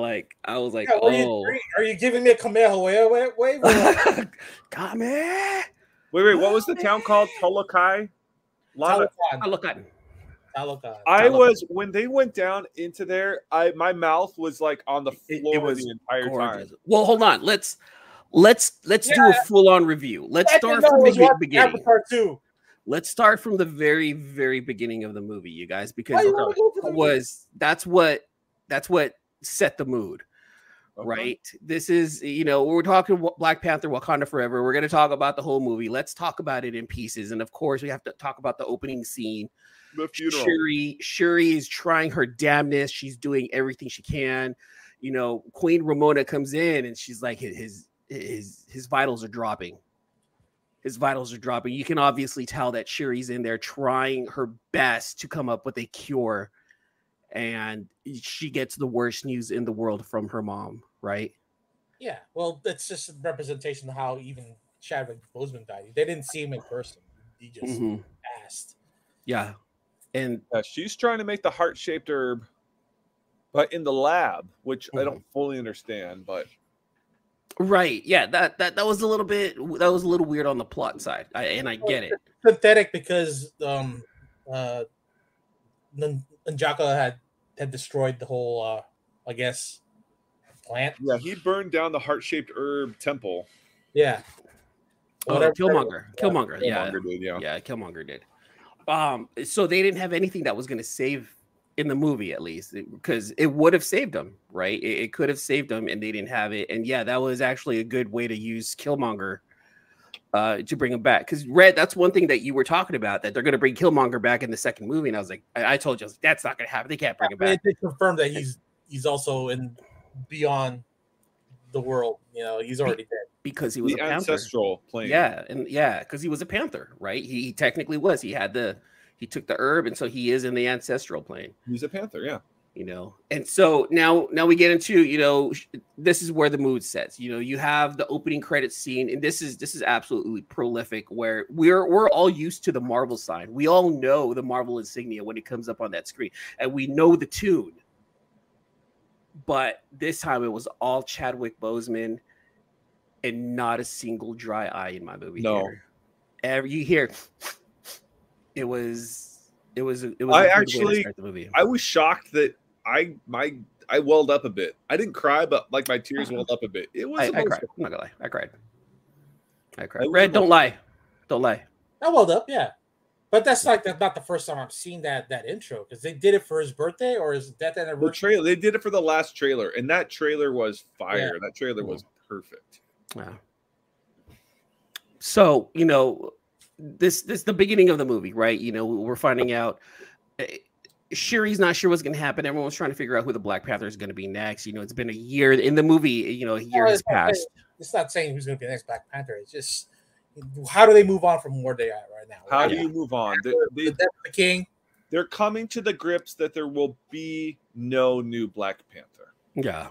like, yeah, are you giving me a Kamehameha? Wait. Wait. What was the town called? Talokan. I was when they went down into there. My mouth was like on the floor the entire time. Well, hold on. Let's do a full on review. Let's start from the very, very beginning of the movie, you guys, because that's what set the mood. Okay. Right. This is, you know, we're talking Black Panther, Wakanda Forever. We're going to talk about the whole movie. Let's talk about it in pieces. And of course, we have to talk about the opening scene. Shuri is trying her damnedest. She's doing everything she can. You know, Queen Ramonda comes in and she's like, his vitals are dropping. You can obviously tell that Shuri's in there trying her best to come up with a cure. And she gets the worst news in the world from her mom, right? Yeah, well, that's just a representation of how even Chadwick Boseman died. They didn't see him in person. He just fast. Yeah. And she's trying to make the heart-shaped herb, but in the lab, which I don't fully understand, but right. Yeah, that was a little bit weird on the plot side. I get it. It's pathetic because N'Jaka had destroyed the whole I guess plant. Yeah, he burned down the heart-shaped herb temple. Yeah. Killmonger. Yeah, Killmonger did. So they didn't have anything that was going to save in the movie, at least, because it would have saved them, right? It could have saved them, and they didn't have it. And yeah, that was actually a good way to use Killmonger to bring him back. Because Red, that's one thing that you were talking about, that they're going to bring Killmonger back in the second movie. And I was like, I told you, I was like, that's not going to happen. They can't bring him back. They confirmed that he's also in beyond the world. You know, he's already dead. Because he was the a Panther. Ancestral plane. Yeah, and yeah, because he was a Panther, right? He technically was. He took the herb, and so he is in the ancestral plane. He's a Panther, yeah. You know, and so now we get into, you know, this is where the mood sets. You know, you have the opening credits scene, and this is absolutely prolific, where we're all used to the Marvel sign. We all know the Marvel insignia when it comes up on that screen, and we know the tune. But this time it was all Chadwick Boseman. And not a single dry eye in my movie. No, you hear it was. I actually, the movie. I was shocked that I welled up a bit. I didn't cry, but like my tears welled up a bit. It was. I cried. I'm not gonna lie. I cried. Red, don't lie. I welled up, yeah. But that's like not the first time I've seen that intro, because they did it for his birthday, or is that anniversary? The trailer. They did it for the last trailer, and that trailer was fire. Yeah. That trailer was perfect. Yeah. So, you know, this is the beginning of the movie, right? You know, we're finding out Shuri's not sure what's going to happen. Everyone's trying to figure out who the Black Panther is going to be next. You know, it's been a year in the movie. You know, a year has passed. It's not saying who's going to be the next Black Panther. It's just, how do they move on from where they are right now? How do you move on? The death of the king. They're coming to the grips that there will be no new Black Panther. Yeah.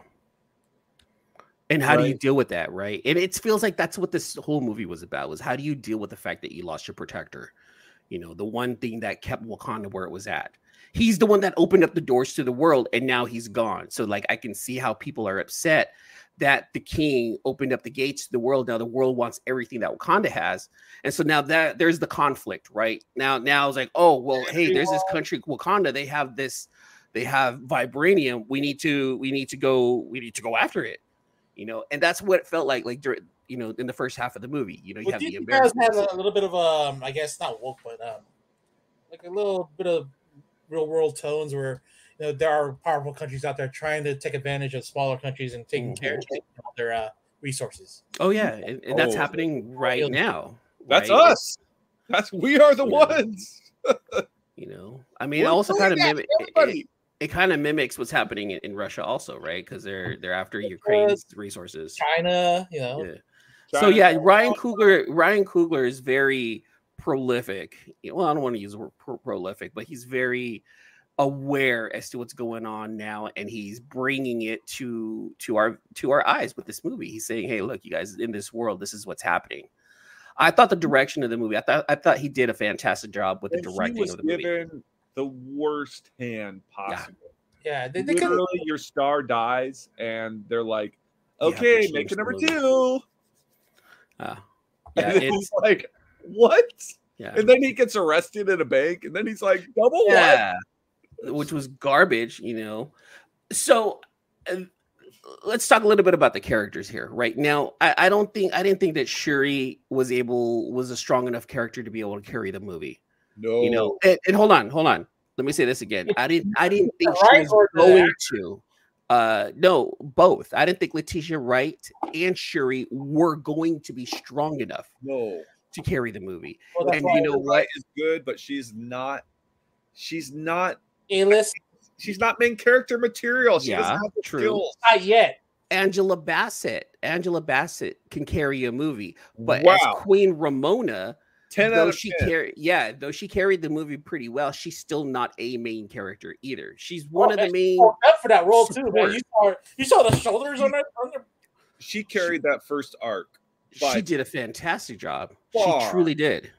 And how do you deal with that, right? And it feels like that's what this whole movie was about, was how do you deal with the fact that you lost your protector? You know, the one thing that kept Wakanda where it was at. He's the one that opened up the doors to the world, and now he's gone. So, like, I can see how people are upset that the king opened up the gates to the world. Now the world wants everything that Wakanda has. And so now that there's the conflict, right? Now it's like, oh, well, hey, there's this country, Wakanda. They have vibranium. We need to go after it. You know, and that's what it felt like, you know, in the first half of the movie. You know, you have the embarrassment. You guys had a little bit of, I guess, not woke, but like a little bit of real world tones where, you know, there are powerful countries out there trying to take advantage of smaller countries and taking care of their resources. Oh, yeah. And that's happening right now. That's right? Us. We are the ones. You know, I mean, it also kind of mimics. It kind of mimics what's happening in Russia also, right? Because they're after Ukraine's resources. China, you know. Yeah. China. So yeah, Ryan Coogler is very prolific. Well, I don't want to use the word prolific, but he's very aware as to what's going on now, and he's bringing it to our eyes with this movie. He's saying, "Hey, look, you guys, in this world, this is what's happening." I thought the direction of the movie. I thought he did a fantastic job with the directing of the movie. The worst hand possible. Yeah, they literally kinda, your star dies, and they're like, "Okay, yeah, make it number two." Yeah, it's like what? Yeah, and then he gets arrested in a bank, and then he's like, "Double what?" Which was garbage, you know. So let's talk a little bit about the characters here. Right now, I didn't think that Shuri was a strong enough character to be able to carry the movie. No, you know, and hold on. Let me say this again. I didn't think she was going to. No, both. I didn't think Letitia Wright and Shuri were going to be strong enough to carry the movie. Well, and you know, Wright is good, but she's not A-list. She's not main character material. She doesn't have the skills. Not yet. Angela Bassett can carry a movie, but as Queen Ramonda. 10 though out of she 10. Though she carried the movie pretty well, she's still not a main character either. She's one of the main for that role support. Too, man. You saw the shoulders on that. She carried that first arc. She did a fantastic job. She truly did.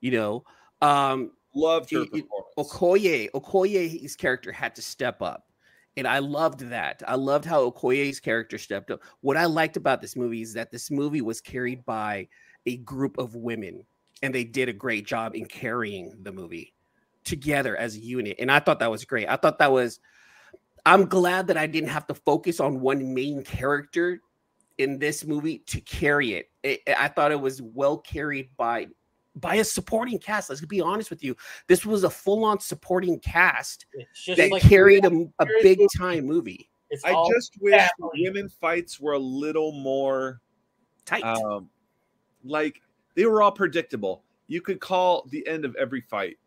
You know, Loved her performance. Okoye's character had to step up, and I loved that. I loved how Okoye's character stepped up. What I liked about this movie is that this movie was carried by a group of women, and they did a great job in carrying the movie together as a unit, and I thought that was great. I thought that was... I'm glad that I didn't have to focus on one main character in this movie to carry it. I thought it was well carried by a supporting cast. Let's be honest with you. This was a full-on supporting cast that like carried a big-time movie. I just wish women fights were a little more... tight. Like, they were all predictable. You could call the end of every fight.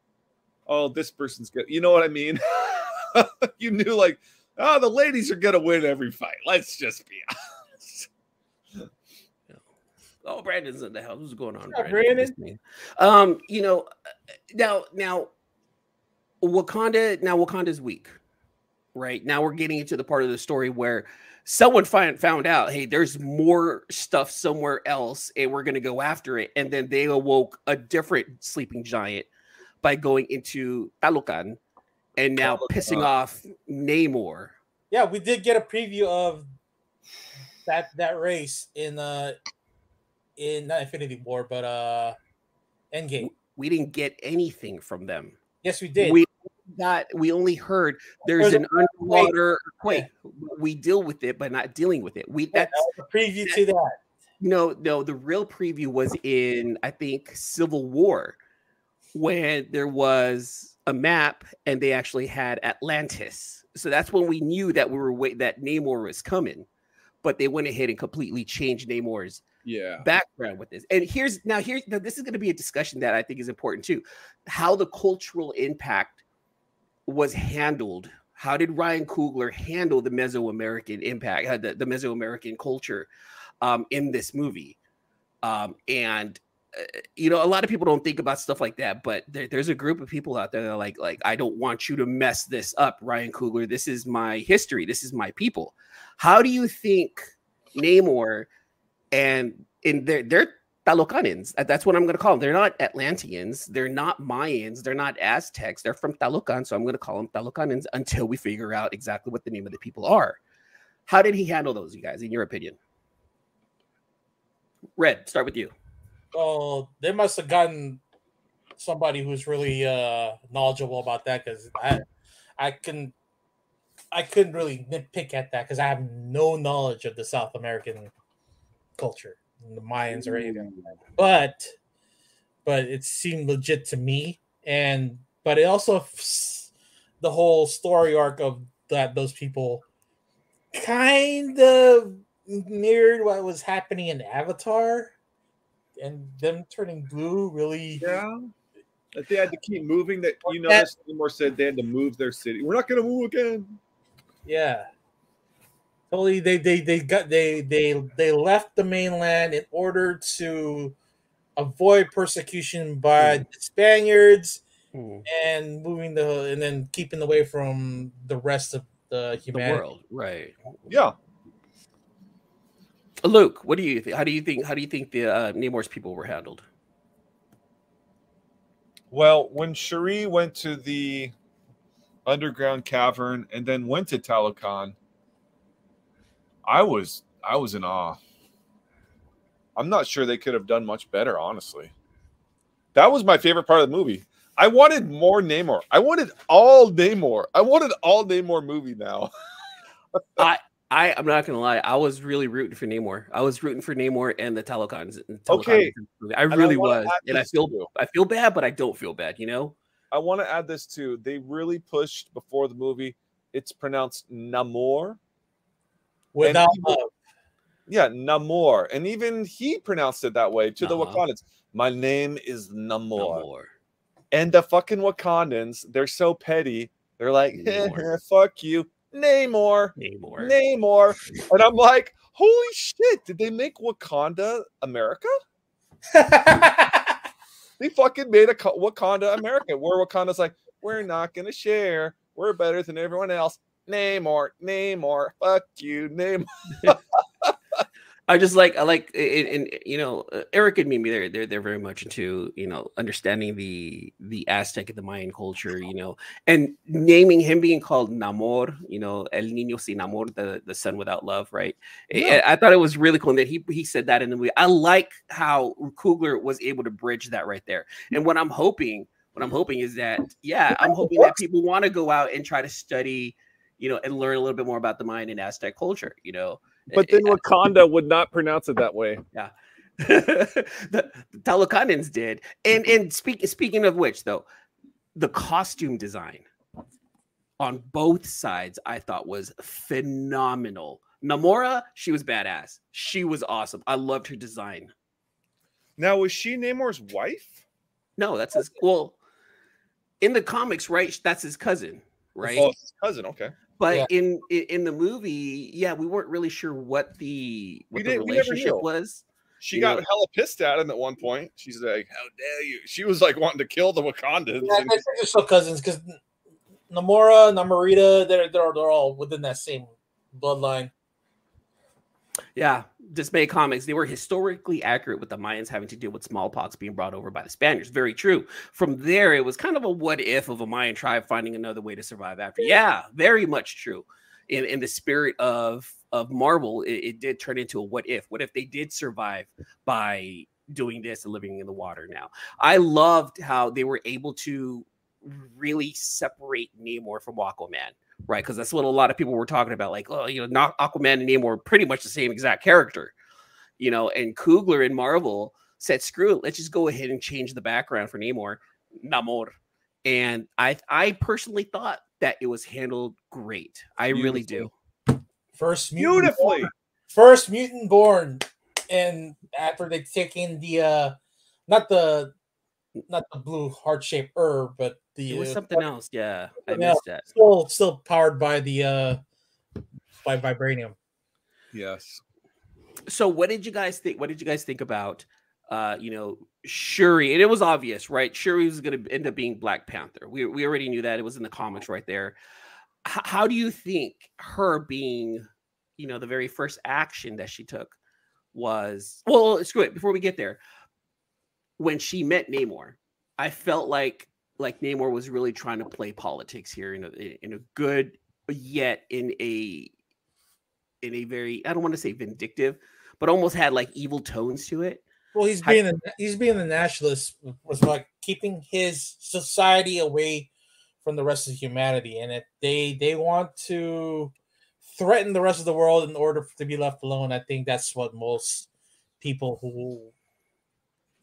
Oh, this person's good. You know what I mean? You knew, like, oh, the ladies are going to win every fight. Let's just be honest. Oh, Brandon's in the house. What's going on, Brandon? You know, now, Wakanda's weak, right? Now we're getting into the part of the story where someone found out, hey, there's more stuff somewhere else, and we're going to go after it. And then they awoke a different sleeping giant by going into Talokan and now pissing off Namor. Yeah, we did get a preview of that race in not Infinity War, but Endgame. We didn't get anything from them. Yes, we did. We only heard there's an underwater quake. Yeah. We deal with it, but not dealing with it. That's a preview to that. No, the real preview was in, I think, Civil War, when there was a map and they actually had Atlantis. So that's when we knew that that Namor was coming, but they went ahead and completely changed Namor's background with this. And now this is going to be a discussion that I think is important too. How the cultural impact was handled. How did Ryan Coogler handle the Mesoamerican impact, the Mesoamerican culture in this movie? You know, a lot of people don't think about stuff like that, but there's a group of people out there that are like, I don't want you to mess this up, Ryan Coogler. This is my history. This is my people. How do you think Namor and they're Talokanans? That's what I'm going to call them. They're not Atlanteans. They're not Mayans. They're not Aztecs. They're from Talokan, so I'm going to call them Talokanans until we figure out exactly what the name of the people are. How did he handle those, you guys, in your opinion? Red, start with you. Oh, they must have gotten somebody who's really knowledgeable about that, because I couldn't really nitpick at that because I have no knowledge of the South American culture, the Mayans or anything. But it seemed legit to me, but it also the whole story arc of that those people kind of mirrored what was happening in Avatar. And them turning blue, really? Yeah. That they had to keep moving. That you noticed Namor said they had to move their city. We're not going to move again. Yeah. Totally. They left the mainland in order to avoid persecution by the Spaniards and then keeping away from the rest of the humanity. The world, right? Yeah. Luke, what do you think? How do you think the Namor's people were handled? Well, when Shuri went to the underground cavern and then went to Talokan, I was in awe. I'm not sure they could have done much better, honestly. That was my favorite part of the movie. I wanted more Namor. I wanted all Namor. I wanted all Namor movie now. I'm not gonna lie. I was really rooting for Namor. I was rooting for Namor and the Talokans. Okay, I really was, and I feel bad, but I don't feel bad. You know, I want to add this too. They really pushed before the movie. It's pronounced Namor. Without love. Yeah, Namor, and even he pronounced it that way to the Wakandans. My name is Namor, and the fucking Wakandans. They're so petty. They're like, fuck you. Namor. And I'm like, holy shit, did they make Wakanda America? They fucking made a Wakanda America, where Wakanda's like, we're not gonna share, we're better than everyone else. Namor, fuck you, Namor. I like and you know, Eric and Mimi, they're very much into, you know, understanding the Aztec and the Mayan culture, you know, and naming him being called Namor, you know, El Niño Sin Amor, the son without love, right? Yeah. I thought it was really cool that he said that in the movie. I like how Coogler was able to bridge that right there. And what I'm hoping is that, yeah, I'm hoping that people want to go out and try to study, you know, and learn a little bit more about the Mayan and Aztec culture, you know. But then Wakanda would not pronounce it that way. Yeah. The Talokanians did. And speaking of which, though, the costume design on both sides I thought was phenomenal. Namora, she was badass. She was awesome. I loved her design. Now, was she Namor's wife? No, that's his. Well, in the comics, right? That's his cousin, right? Oh, it's his cousin. Okay. But yeah, in the movie, yeah, we weren't really sure what the relationship was. She got hella pissed at him at one point. She's like, "How dare you!" She was like wanting to kill the Wakandans. Yeah, they're still cousins because Namora, Namorita, they're all within that same bloodline. Yeah, Dismay Comics, they were historically accurate with the Mayans having to deal with smallpox being brought over by the Spaniards. Very true. From there, it was kind of a what if of a Mayan tribe finding another way to survive after. Yeah, very much true. In the spirit of Marvel, it did turn into a what if. What if they did survive by doing this and living in the water now? I loved how they were able to really separate Namor from Aquaman. Right, because that's what a lot of people were talking about. Like, oh, you know, not Aquaman and Namor are pretty much the same exact character, you know. And Coogler in Marvel said, "Screw it, let's just go ahead and change the background for Namor." And I personally thought that it was handled great. I really do. First mutant born, and after they take in the not the blue heart shaped herb, but it was something else. Yeah, I missed that. Still powered by the by vibranium. Yes. So what did you guys think? What did you guys think about you know, Shuri? And it was obvious, right? Shuri was going to end up being Black Panther. We already knew that. It was in the comics right there. How do you think her being, you know, the very first action that she took was, well, screw it, before we get there, when she met Namor, I felt like Namor was really trying to play politics here in a good, yet in a very, I don't want to say vindictive, but almost had like evil tones to it. Well, he's being a nationalist, was like keeping his society away from the rest of humanity, and if they want to threaten the rest of the world in order to be left alone, I think that's what most people who,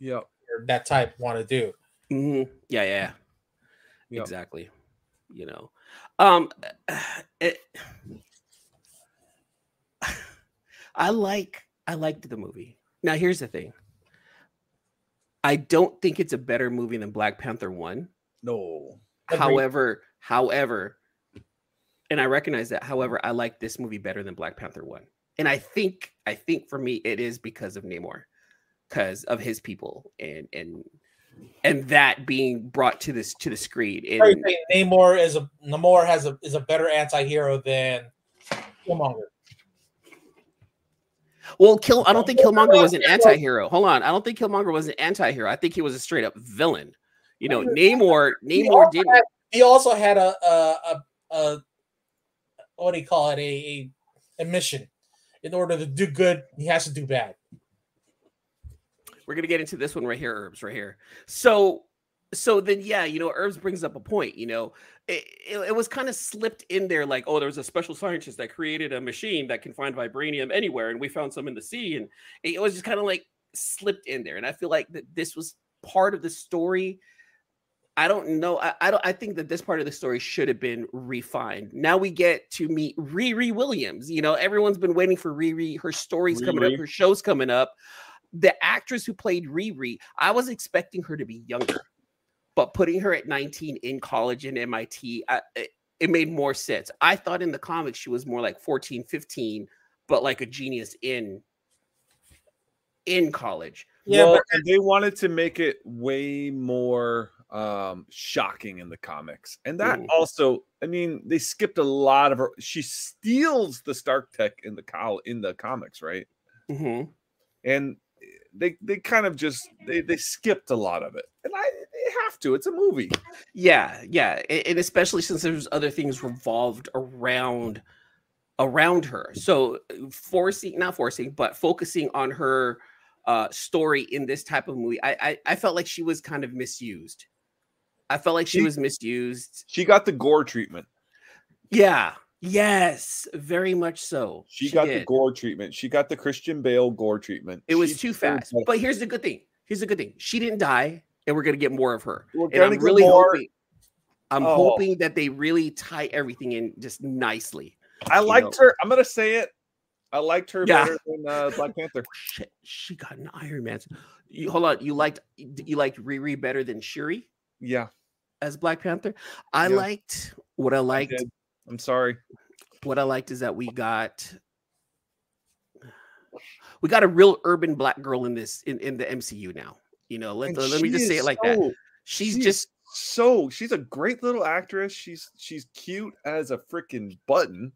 yeah, that type want to do. Mm-hmm. Yeah. Yep. Exactly. You know, I liked the movie. Now, here's the thing. I don't think it's a better movie than Black Panther 1. No. However, and I recognize that. However, I like this movie better than Black Panther 1. And I think for me, it is because of Namor, because of his people and that being brought to the screen. And Namor is a better anti-hero than Killmonger. Well, I don't think Killmonger was an anti-hero. Hold on, I don't think Killmonger was an anti-hero. I think he was a straight up villain. You know, Namor didn't. He also had a what do you call it? A mission. In order to do good, he has to do bad. We're going to get into this one right here, Herbs, right here. So then, yeah, you know, Herbs brings up a point, you know, it was kind of slipped in there like, oh, there was a special scientist that created a machine that can find vibranium anywhere, and we found some in the sea, and it was just kind of like slipped in there. And I feel like that this was part of the story. I don't know. I think that this part of the story should have been refined. Now we get to meet Riri Williams. You know, everyone's been waiting for Riri. Her story's coming up. Her show's coming up. The actress who played Riri, I was expecting her to be younger, but putting her at 19 in college in MIT, it made more sense. I thought in the comics she was more like 14, 15, but like a genius in college. Yeah, well, but they wanted to make it way more shocking in the comics. And that also, I mean, they skipped a lot of her. She steals the Stark tech in the comics, right? Mm-hmm. And they kind of just they skipped a lot of it, and they have to. It's a movie. Yeah, and especially since there's other things revolved around her. So focusing on her story in this type of movie, I felt like she was kind of misused. I felt like she was misused. She got the gore treatment. Yeah. Yes, very much so. She got the gore treatment. She got the Christian Bale gore treatment. It was too fast. But here's the good thing. She didn't die, and we're going to get more of her. And I'm really hoping, I'm hoping that they really tie everything in just nicely. I liked her. I'm going to say it. I liked her better than Black Panther. Shit, she got an Iron Man. Hold on. You liked Riri better than Shuri? Yeah. As Black Panther? What I liked is that we got a real urban black girl in this in the MCU now. You know, let me just say it like that. She's a great little actress. She's cute as a freaking button.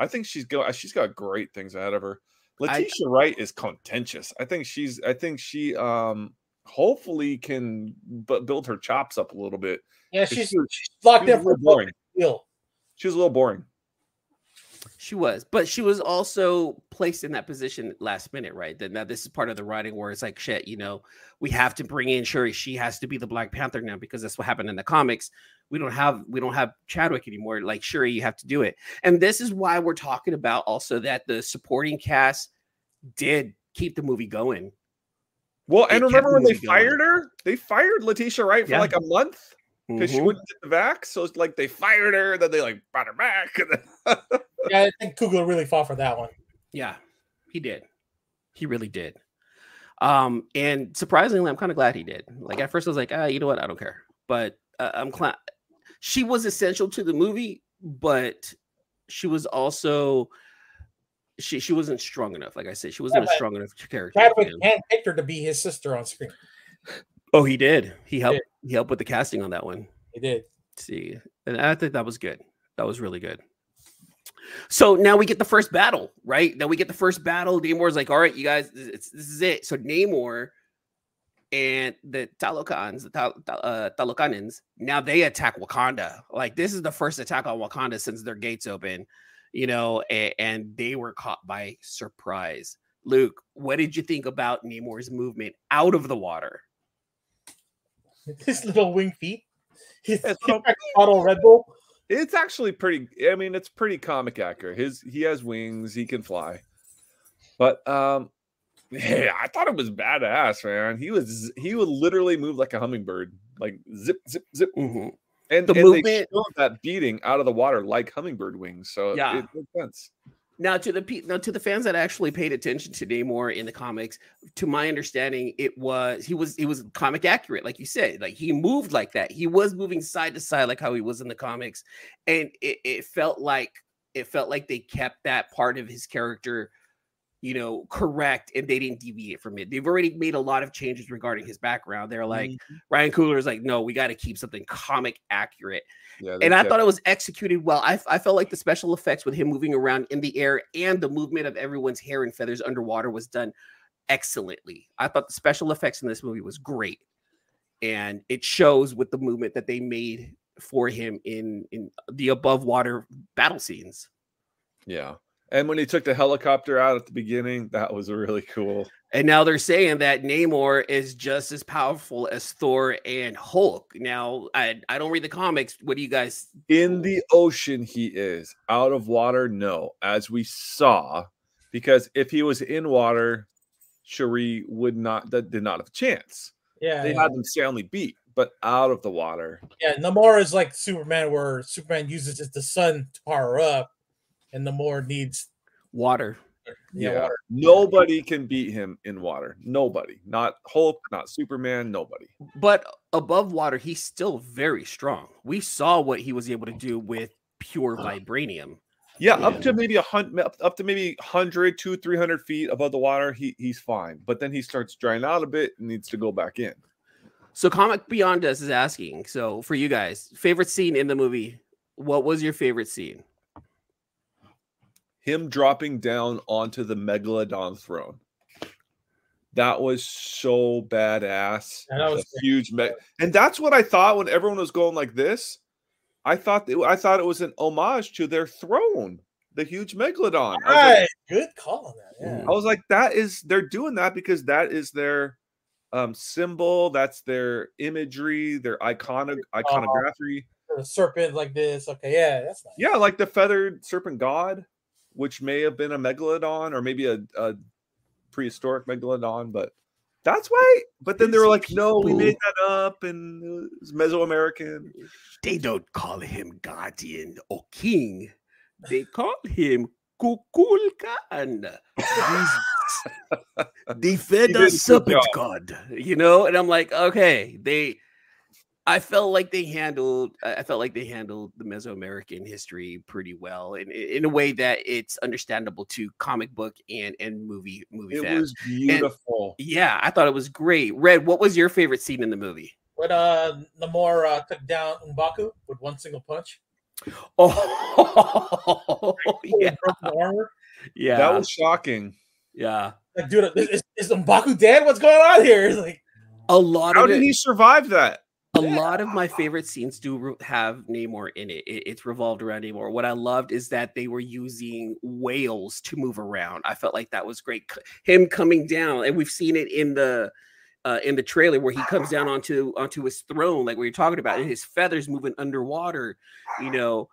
I think she's got great things ahead of her. Letitia Wright is contentious. I think she hopefully can build her chops up a little bit. Yeah, she's locked up for boring. She was a little boring. She was, but she was also placed in that position last minute, right? Now this is part of the writing where it's like, shit, you know, we have to bring in Shuri. She has to be the Black Panther now because that's what happened in the comics. We don't have Chadwick anymore. Like, Shuri, you have to do it. And this is why we're talking about also that the supporting cast did keep the movie going. Well, and remember when they fired her? They fired Letitia Wright for like a month. Because she wouldn't get the vax, so it's like they fired her, then they like brought her back. Yeah, I think Coogler really fought for that one. Yeah, he did. He really did. And surprisingly, I'm kind of glad he did. Like, at first, I was like, you know what? I don't care. But she was essential to the movie, but she was also she wasn't strong enough. Like I said, she wasn't a strong enough character. Chadwick handpicked her to be his sister on screen. Oh, he did. He helped with the casting on that one. He did. See, and I think that was good. That was really good. So now we get the first battle, right? Namor's like, all right, you guys, this is it. So Namor and the Talokans, Talokanans, now they attack Wakanda. Like, this is the first attack on Wakanda since their gates open, you know, and they were caught by surprise. Luke, what did you think about Namor's movement out of the water? His little wing feet. Bottle Red Bull. It's actually pretty. I mean, it's pretty comic accurate. He has wings. He can fly. But I thought it was badass, man. He would literally move like a hummingbird, like zip, zip, zip. Mm-hmm. And movement showed that beating out of the water like hummingbird wings. So yeah, it makes sense. Now to the fans that actually paid attention to Namor in the comics, to my understanding, he was comic accurate, like you said. Like, he moved like that. He was moving side to side like how he was in the comics, and it felt like they kept that part of his character, you know, correct, and they didn't deviate from it. They've already made a lot of changes regarding his background. They're like, mm-hmm. Ryan Coogler is like, no, we got to keep something comic accurate. Yeah, and I thought it was executed well. I felt like the special effects with him moving around in the air and the movement of everyone's hair and feathers underwater was done excellently. I thought the special effects in this movie was great. And it shows with the movement that they made for him in the above water battle scenes. Yeah. And when he took the helicopter out at the beginning, that was really cool. And now they're saying that Namor is just as powerful as Thor and Hulk. Now, I don't read the comics. What do you guys... In the ocean, he is. Out of water, no. As we saw, because if he was in water, Shuri did not have a chance. Yeah, they had them soundly beat, but out of the water. Yeah, Namor is like Superman, where Superman uses the sun to power up. And Namor needs water. Yeah. Water. Nobody can beat him in water. Nobody. Not Hulk, not Superman, nobody. But above water, he's still very strong. We saw what he was able to do with pure vibranium. Yeah, and up to maybe 100, 200, 300 feet above the water, he's fine. But then he starts drying out a bit and needs to go back in. So Comic Beyond Us is asking, so for you guys, favorite scene in the movie, what was your favorite scene? him dropping down onto the Megalodon throne. That was so badass. That was a huge and that's what I thought when everyone was going like this. I thought it was an homage to their throne, the huge Megalodon. All right. Good call on that. Yeah. I was like, that is, they're doing that because that is their symbol, that's their imagery, their iconography. A serpent like this. Okay, yeah, that's nice. Yeah, like the feathered serpent god, which may have been a Megalodon or maybe a prehistoric Megalodon, but that's why. But then they were like, no, we made that up, and it was Mesoamerican. They don't call him guardian or king. They call him Kukulkan. The feathered serpent god, you know? And I'm like, okay, I felt like they handled the Mesoamerican history pretty well, in a way that it's understandable to comic book and movie fans. It was beautiful. And, yeah, I thought it was great. Red, what was your favorite scene in the movie? When Namor took down M'Baku with one single punch. Oh, yeah. Yeah, that was shocking. Yeah, like, dude, is M'Baku dead? What's going on here? It's like, how did he survive that? A lot of my favorite scenes do have Namor in it. It's revolved around Namor. What I loved is that they were using whales to move around. I felt like that was great. Him coming down, and we've seen it in the trailer where he comes down onto his throne, like we were talking about, and his feathers moving underwater. You know,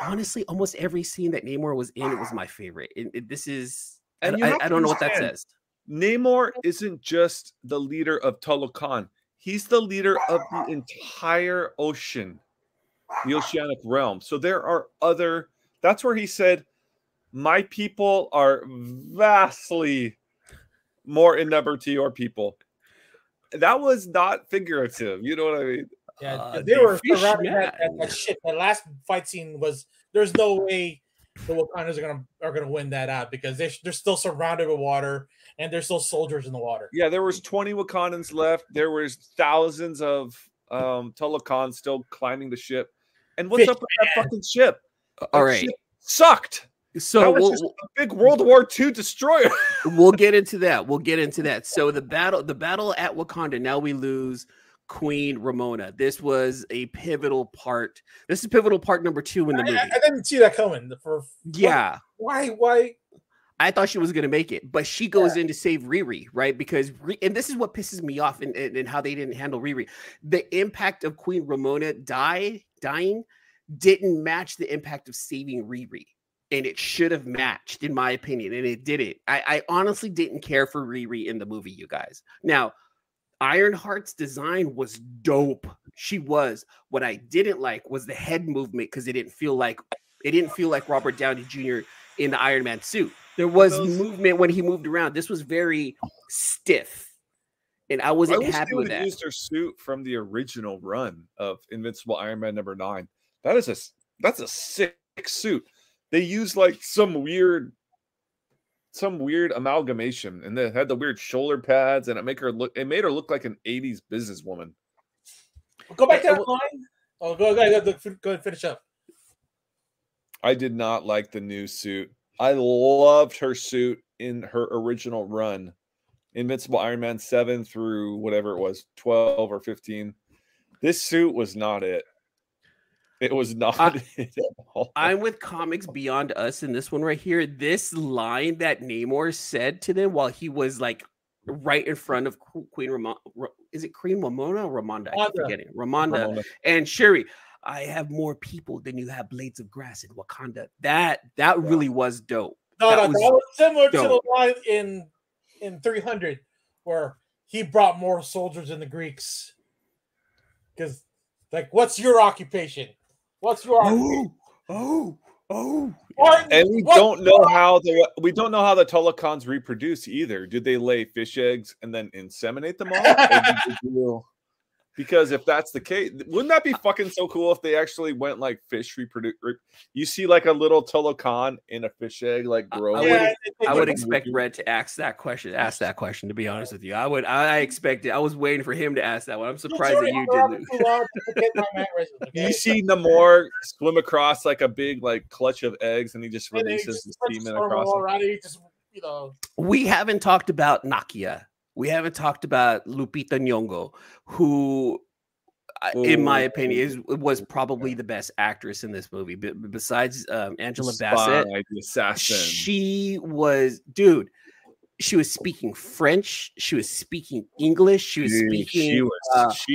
honestly, almost every scene that Namor was in, it was my favorite. I don't know what that says. Namor isn't just the leader of Talokan. He's the leader of the entire ocean, the oceanic realm. So there are other... That's where he said, my people are vastly more in number to your people. That was not figurative. You know what I mean? Yeah, they were surrounding that shit. That last fight scene was... There's no way the Wakandans are gonna win that out because they're still surrounded with water and there's still soldiers in the water. Yeah, there was 20 Wakandans left. There was thousands of Talokan still climbing the ship. And what's up with that fucking ship? All right, ship sucked. So that was a big World War II destroyer. We'll get into that. So the battle at Wakanda. Now we lose Queen Ramonda. This was a pivotal part. This is pivotal part number 2 in the movie. I didn't see that coming. Yeah. Why? I thought she was going to make it, but she goes in to save Riri, right? Because, and this is what pisses me off and how they didn't handle Riri. The impact of Queen Ramonda dying didn't match the impact of saving Riri. And it should have matched, in my opinion. And it didn't. I honestly didn't care for Riri in the movie, you guys. Now, Ironheart's design was dope. She was. What I didn't like was the head movement because it didn't feel like Robert Downey Jr. in the Iron Man suit. There was movement when he moved around. This was very stiff, and I wasn't happy with that. Used her suit from the original run of Invincible Iron Man #9. That's a sick suit. They used like some weird amalgamation, and they had the weird shoulder pads, and it made her look like an 80s businesswoman. Go back to that line. Oh, go ahead and finish up. I did not like the new suit. I loved her suit in her original run, Invincible Iron Man 7 through whatever it was, 12 or 15. This suit was not it. It was not it at all. I'm with Comics Beyond Us in this one right here. This line that Namor said to them while he was like right in front of Queen Ramonda. Is it Queen Ramonda or Ramonda? I keep forgetting. Ramonda and Shuri. I have more people than you have blades of grass in Wakanda. That really was dope. That was similar to the line in 300 where he brought more soldiers than the Greeks. Because like, what's your occupation? What's your occupation? Oh! And we don't know how the Tolokans reproduce either. Did they lay fish eggs and then inseminate them all? Because if that's the case, wouldn't that be fucking so cool if they actually went like fish reproduce? You see like a little Talokan in a fish egg like growing. I would expect Red to ask that question, to be honest with you. I expected, I was waiting for him to ask that one. I'm surprised that you didn't. You see Namor swim across like a big like clutch of eggs and he just releases the semen across. We haven't talked about Nakia. We haven't talked about Lupita Nyong'o, who, in my opinion, was probably the best actress in this movie. Besides Angela Bassett, the assassin. She was, dude. She was speaking French. She was speaking English. She was speaking. She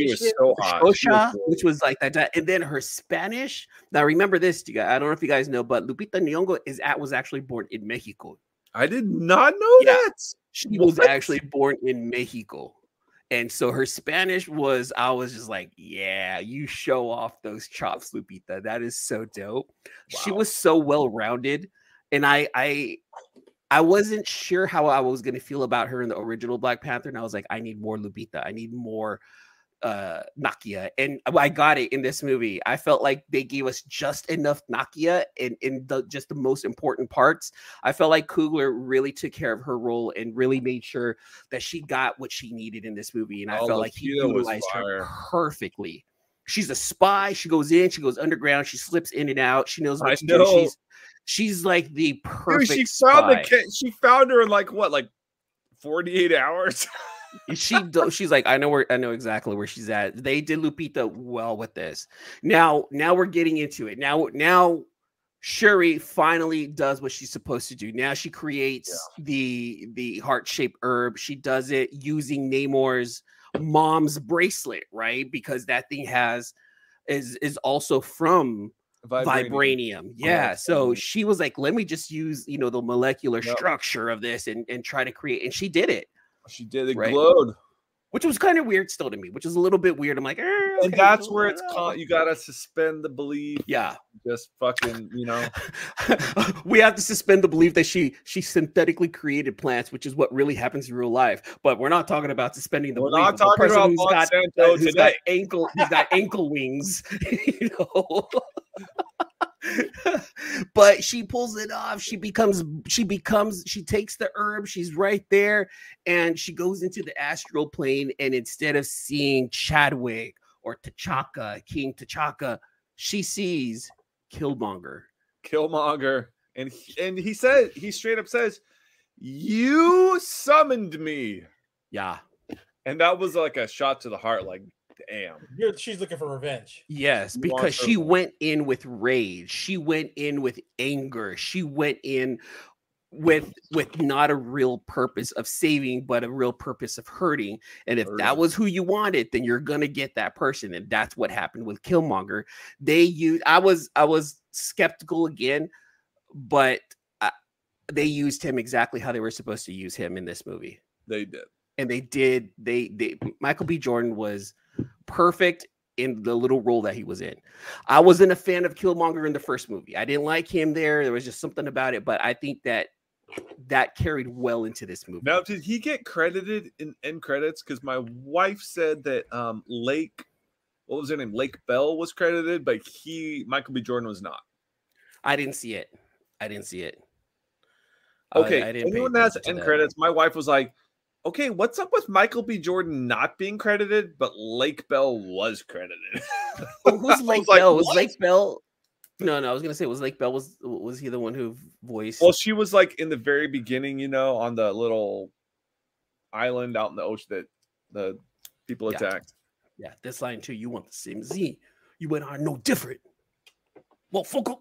was so hot. Shosha, which was like that. And then her Spanish. Now remember this, you guys. I don't know if you guys know, but Lupita Nyong'o was actually born in Mexico. I did not know that. She was actually born in Mexico. And so her Spanish was, I was just like, yeah, you show off those chops, Lupita. That is so dope. Wow. She was so well-rounded. And I wasn't sure how I was going to feel about her in the original Black Panther. And I was like, I need more Lupita. I need more Nakia. And I got it in this movie. I felt like they gave us just enough Nakia in just the most important parts. I felt like Coogler really took care of her role and really made sure that she got what she needed in this movie. And I felt like he utilized her perfectly. She's a spy. She goes in, she goes underground, she slips in and out. She knows what to do. She's like the perfect spy. She found her in like what, like 48 hours? She's like, I know exactly where she's at. They did Lupita well with this. Now we're getting into it. Now Shuri finally does what she's supposed to do. Now she creates the heart-shaped herb. She does it using Namor's mom's bracelet, right? Because that thing is also from Vibranium. Yeah. Oh, so she was like, let me just use, the molecular structure of this and try to create, and she did it. She did it, glowed, which was kind of weird still to me, which is a little bit weird. I'm like, okay, and that's where it's called. You gotta suspend the belief. Yeah, just fucking, we have to suspend the belief that she synthetically created plants, which is what really happens in real life. But we're not talking about suspending the belief. We're not talking about Monsanto today. He's got ankle wings, But she pulls it off. She takes the herb. She's right there. And she goes into the astral plane. And instead of seeing Chadwick or T'Chaka, King T'Chaka, she sees Killmonger. And he straight up says, you summoned me. Yeah. And that was like a shot to the heart. Like, damn. She's looking for revenge. Yes, because she went in with rage. She went in with anger. She went in with not a real purpose of saving, but a real purpose of hurting. And if that was who you wanted, then you're going to get that person. And that's what happened with Killmonger. I was skeptical again, but they used him exactly how they were supposed to use him in this movie. They did. And they did. They Michael B. Jordan was perfect in the little role that he was in. I wasn't a fan of Killmonger in the first movie. I didn't like him there. There was just something about it, but I think that carried well into this movie. Now, did he get credited in end credits? Because my wife said that Lake Bell was credited, but Michael B. Jordan was not. I didn't see it. Okay, I didn't. Anyone that has end credits, my wife was like, okay, what's up with Michael B. Jordan not being credited, but Lake Bell was credited? Well, who's Lake Bell? Was Lake Bell? No, I was gonna say, was Lake Bell was he the one who voiced? Well, she was like in the very beginning, on the little island out in the ocean that the people attacked. Yeah, this line too. You want the same Z? You went on no different. Well, fuck.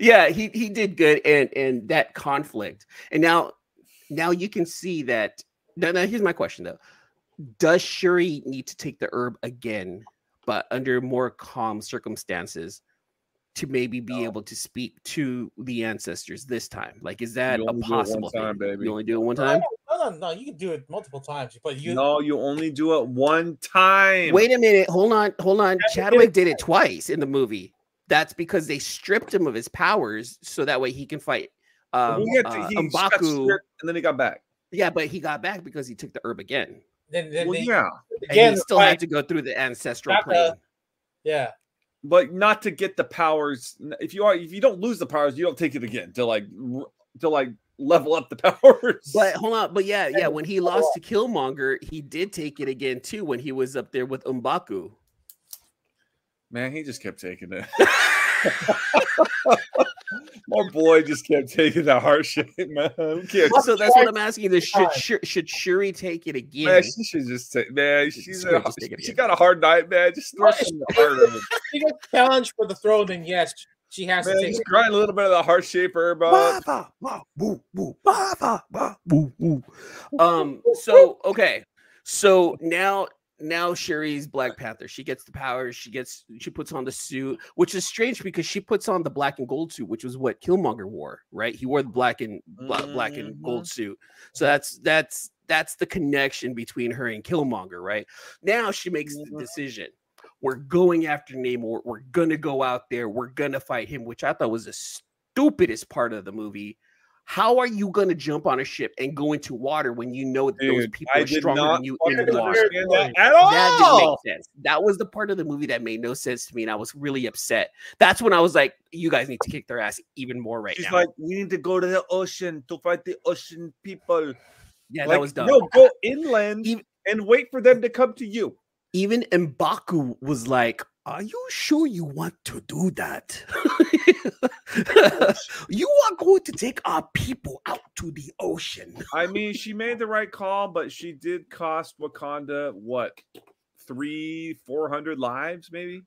Yeah, he did good, and that conflict, and now. Now you can see that. Now, here's my question though: does Shuri need to take the herb again, but under more calm circumstances, to maybe be able to speak to the ancestors this time? Like, is that a possible thing? You only do it one time? No, you can do it multiple times. But you only do it one time. Wait a minute. Hold on. Chadwick did it twice in the movie. That's because they stripped him of his powers so that way he can fight. M'Baku, and then he got back. Yeah, but he got back because he took the herb again. Again, you still have to go through the ancestral plane. Yeah. But not to get the powers. If you don't lose the powers, you don't take it again to level up the powers. But hold on. But yeah. When he lost to Killmonger, he did take it again too. When he was up there with M'Baku. Man, he just kept taking it. My boy just kept taking that hard shit, man. So that's what I'm asking. Should Shuri take it again? Man, she should just take. Man, she got a hard night, man. Just throw something harder. She got challenged for the throne, then yes, she has to take. Just grind a little bit of the heart shaper, bro. So okay. So now Shuri's Black Panther. She gets the powers. She puts on the suit, which is strange because she puts on the black and gold suit, which was what Killmonger wore, right? He wore the black and gold suit. So that's the connection between her and Killmonger, right? Now she makes the decision. We're going after Namor. We're gonna go out there. We're gonna fight him, which I thought was the stupidest part of the movie. How are you going to jump on a ship and go into water when you know those people are stronger than you in the water? At all. That didn't make sense. That was the part of the movie that made no sense to me, and I was really upset. That's when I was like, you guys need to kick their ass even more right now. She's like, we need to go to the ocean to fight the ocean people. Yeah, that was dumb. No, go inland and wait for them to come to you. Even M'Baku was like, are you sure you want to do that? You are going to take our people out to the ocean. I mean, she made the right call, but she did cost Wakanda, what, 300-400 lives, maybe?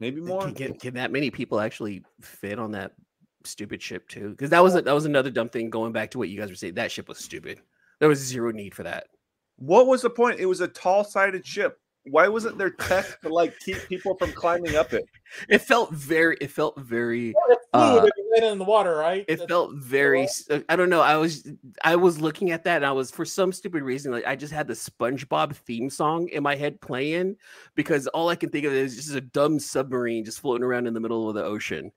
Maybe more? Can that many people actually fit on that stupid ship, too? Because that was another dumb thing, going back to what you guys were saying. That ship was stupid. There was zero need for that. What was the point? It was a tall-sided ship. Why wasn't there tech to keep people from climbing up it? It felt very. It felt very. In the water, right? It felt very. I don't know. I was looking at that, and I was, for some stupid reason, I just had the SpongeBob theme song in my head playing, because all I can think of is just a dumb submarine just floating around in the middle of the ocean.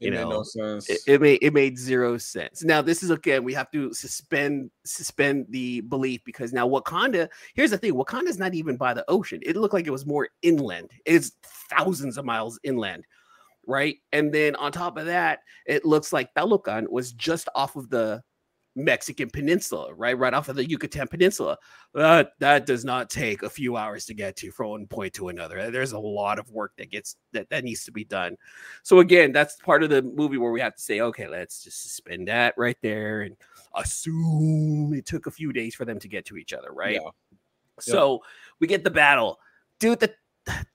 It made no sense. It made zero sense. Now this is, again, we have to suspend the belief, because now Wakanda, here's the thing, Wakanda's not even by the ocean. It looked like it was more inland. It's thousands of miles inland, right? And then on top of that, it looks like Talokan was just off of the Mexican peninsula, right off of the Yucatan peninsula. That does not take a few hours to get to from one point to another. There's a lot of work that needs to be done. So again, that's part of the movie where we have to say, okay, let's just suspend that right there and assume it took a few days for them to get to each other, right? Yeah. So we get the battle, dude. The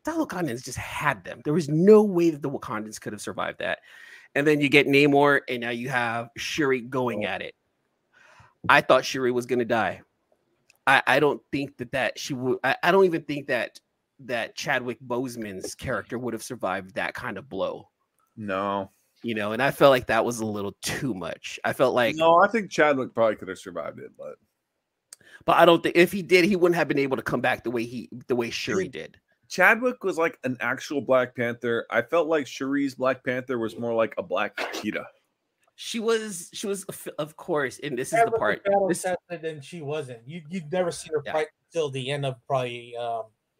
Wakandans just had them. There was no way that the Wakandans could have survived that. And then you get Namor, and now you have Shuri going at it. I thought Shuri was going to die. I don't think that she would. I don't even think that Chadwick Boseman's character would have survived that kind of blow. No. And I felt like that was a little too much. I felt like... No, I think Chadwick probably could have survived it, But I don't think... If he did, he wouldn't have been able to come back the way Shuri did. Chadwick was like an actual Black Panther. I felt like Shuri's Black Panther was more like a black cheetah. She was, of course, and this is the part. And she wasn't. You'd never seen her fight till the end of probably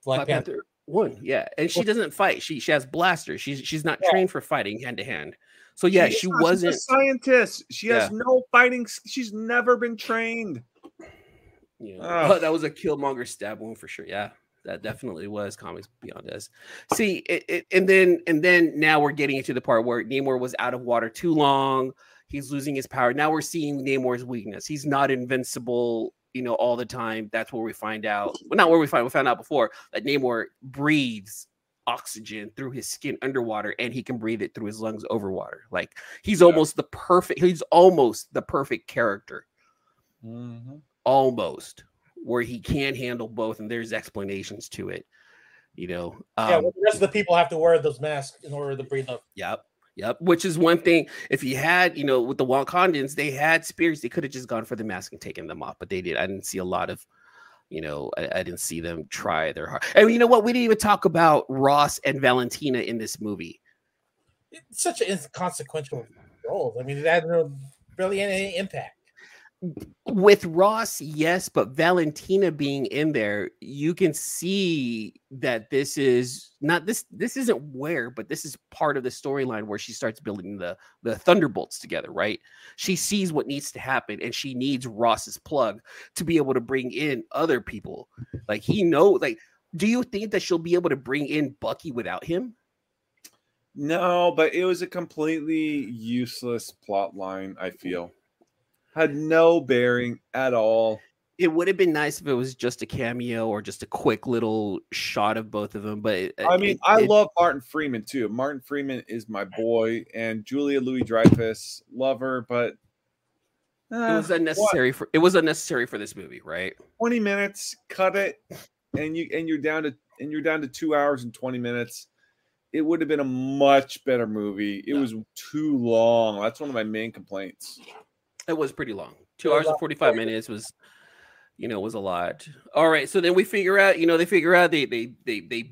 Black Panther 1. Yeah, and she doesn't fight. She has blasters. She's not trained for fighting hand to hand. So yeah, she wasn't. She's a scientist. She has no fighting. She's never been trained. Yeah, that was a Killmonger stab wound for sure. Yeah. That definitely was comics beyond us. See, and then now we're getting into the part where Namor was out of water too long. He's losing his power. Now we're seeing Namor's weakness. He's not invincible, all the time. That's where we find out. Well, not where we find. We found out before that Namor breathes oxygen through his skin underwater, and he can breathe it through his lungs over water. Like he's almost the perfect character. Mm-hmm. Almost. Where he can handle both, and there's explanations to it, well, the rest of the people have to wear those masks in order to breathe up. Yep. Which is one thing. If you had, with the Wakandans, they had spears. They could have just gone for the mask and taken them off, but they did. I didn't see a lot of, I didn't see them try their hard. And you know what? We didn't even talk about Ross and Valentina in this movie. It's such an inconsequential role. I mean, it had really any impact. with Ross, yes, but Valentina being in there, you can see that this is not this. This isn't where, but this is part of the storyline where she starts building the Thunderbolts together, right? She sees what needs to happen, and she needs Ross's plug to be able to bring in other people. Like he knows. Like, do you think that she'll be able to bring in Bucky without him? No, but it was a completely useless plot line, I feel. Had no bearing at all. It would have been nice if it was just a cameo or just a quick little shot of both of them. But I mean, I love Martin Freeman too. Martin Freeman is my boy, and Julia Louis-Dreyfus, love her, but it was unnecessary. It was unnecessary for this movie, right? 20 minutes, cut it, and you're down to 2 hours and 20 minutes. It would have been a much better movie. It was too long. That's one of my main complaints. It was pretty long. 2 hours and 45 minutes was, you know, was a lot. All right. So then we figure out, you know, they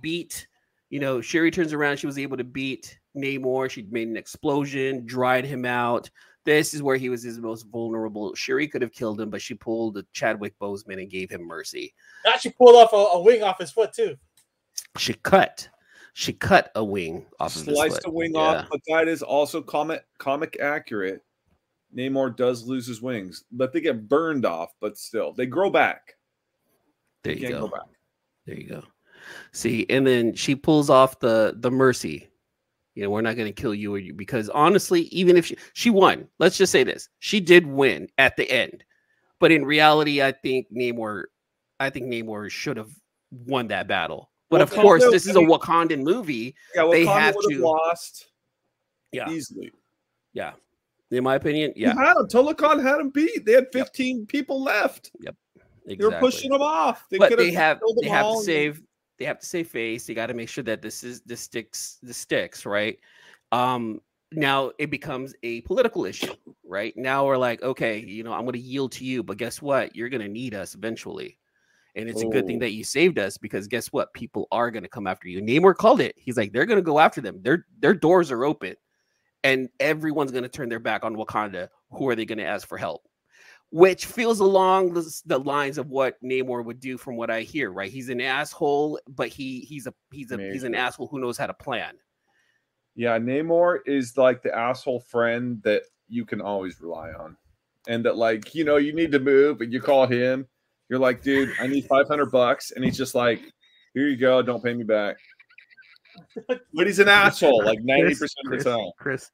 beat, you know, Shuri turns around. She was able to beat Namor. She'd made an explosion, dried him out. This is where he was his most vulnerable. Shuri could have killed him, but she pulled a Chadwick Boseman and gave him mercy. Now she pulled off a wing off his foot too. She cut a wing off. Sliced a wing off. But that is also comic accurate. Namor does lose his wings, but they get burned off, but still they grow back. There you go. See, and then she pulls off the mercy. You know, we're not going to kill you or you, because honestly, even if she won, let's just say this, she did win at the end. But in reality, I think Namor should have won that battle. But of course, this is a Wakandan movie. Yeah, Wakanda they have to lost. Yeah, easily. Yeah. In my opinion, yeah. Talokan had him beat. They had 15 people left. Yep, exactly. They were pushing them off. They have to save face. They got to make sure that this sticks, right? Now it becomes a political issue, right? Now we're like, okay, you know, I'm going to yield to you, but guess what? You're going to need us eventually, and it's a good thing that you saved us because guess what? People are going to come after you. Namor called it. He's like, they're going to go after them. Their doors are open. And everyone's going to turn their back on Wakanda. Who are they going to ask for help? Which feels along the lines of what Namor would do, from what I hear. Right? He's an asshole, but he's an asshole who knows how to plan. Yeah, Namor is like the asshole friend that you can always rely on, and that like you know you need to move, but you call him. You're like, dude, I need $500, and he's just like, here you go, don't pay me back. But he's an asshole, like 90% of the time. Chris,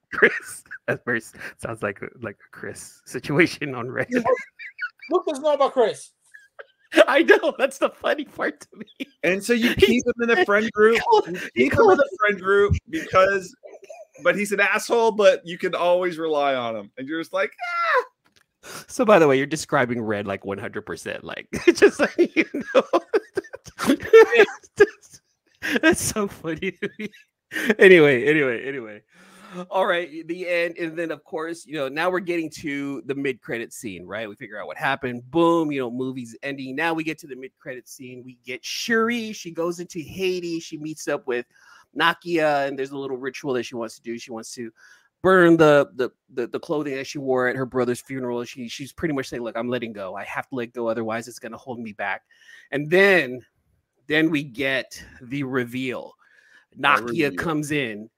that verse sounds like a Chris situation on Reddit. Yeah, Luke doesn't know about Chris. I know, that's the funny part to me. And so you keep him in the friend group. But he's an asshole, but you can always rely on him. And you're just like, ah. So, by the way, you're describing Red like 100%. Like, just like, you know. That's so funny to me. Anyway. All right, the end. And then, of course, you know, now we're getting to the mid-credit scene, right? We figure out what happened. Boom, you know, movie's ending. Now we get to the mid-credit scene. We get Shuri. She goes into Haiti. She meets up with Nakia, and there's a little ritual that she wants to do. She wants to burn the clothing that she wore at her brother's funeral. She's pretty much saying, look, I'm letting go. I have to let go. Otherwise, it's going to hold me back. And then we get the reveal. Nakia comes in.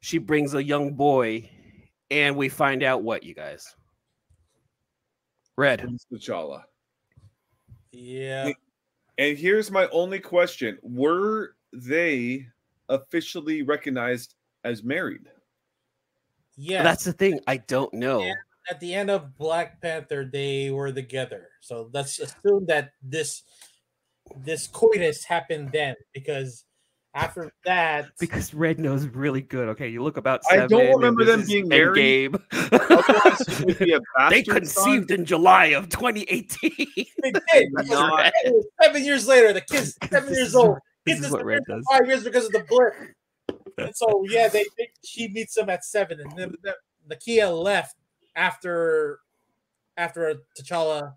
She brings a young boy, and we find out what, you guys? Red. T'Challa. Yeah. And here's my only question. Were they officially recognized as married? Yeah. That's the thing. I don't know. And at the end of Black Panther, they were together. So let's assume that this coitus happened then, because after that, because Red knows really good. Okay, you look about 7. I don't remember them being married. They conceived in July of 2018. They did. 7 years later, the kid's 7 years old. This is what Red does. 5 years because of the blip. And so yeah, she meets him at 7, and then Nakia left after T'Challa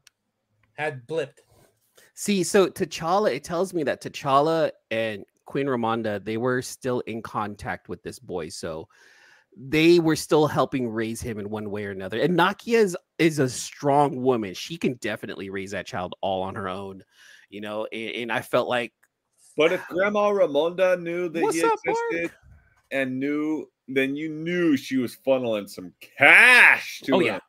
had blipped. See, so T'Challa, it tells me that T'Challa and Queen Ramonda, they were still in contact with this boy. So they were still helping raise him in one way or another. And Nakia is is a strong woman. She can definitely raise that child all on her own, you know. And I felt like, but if Grandma Ramonda knew that he existed and knew, then you knew she was funneling some cash to him. Yeah.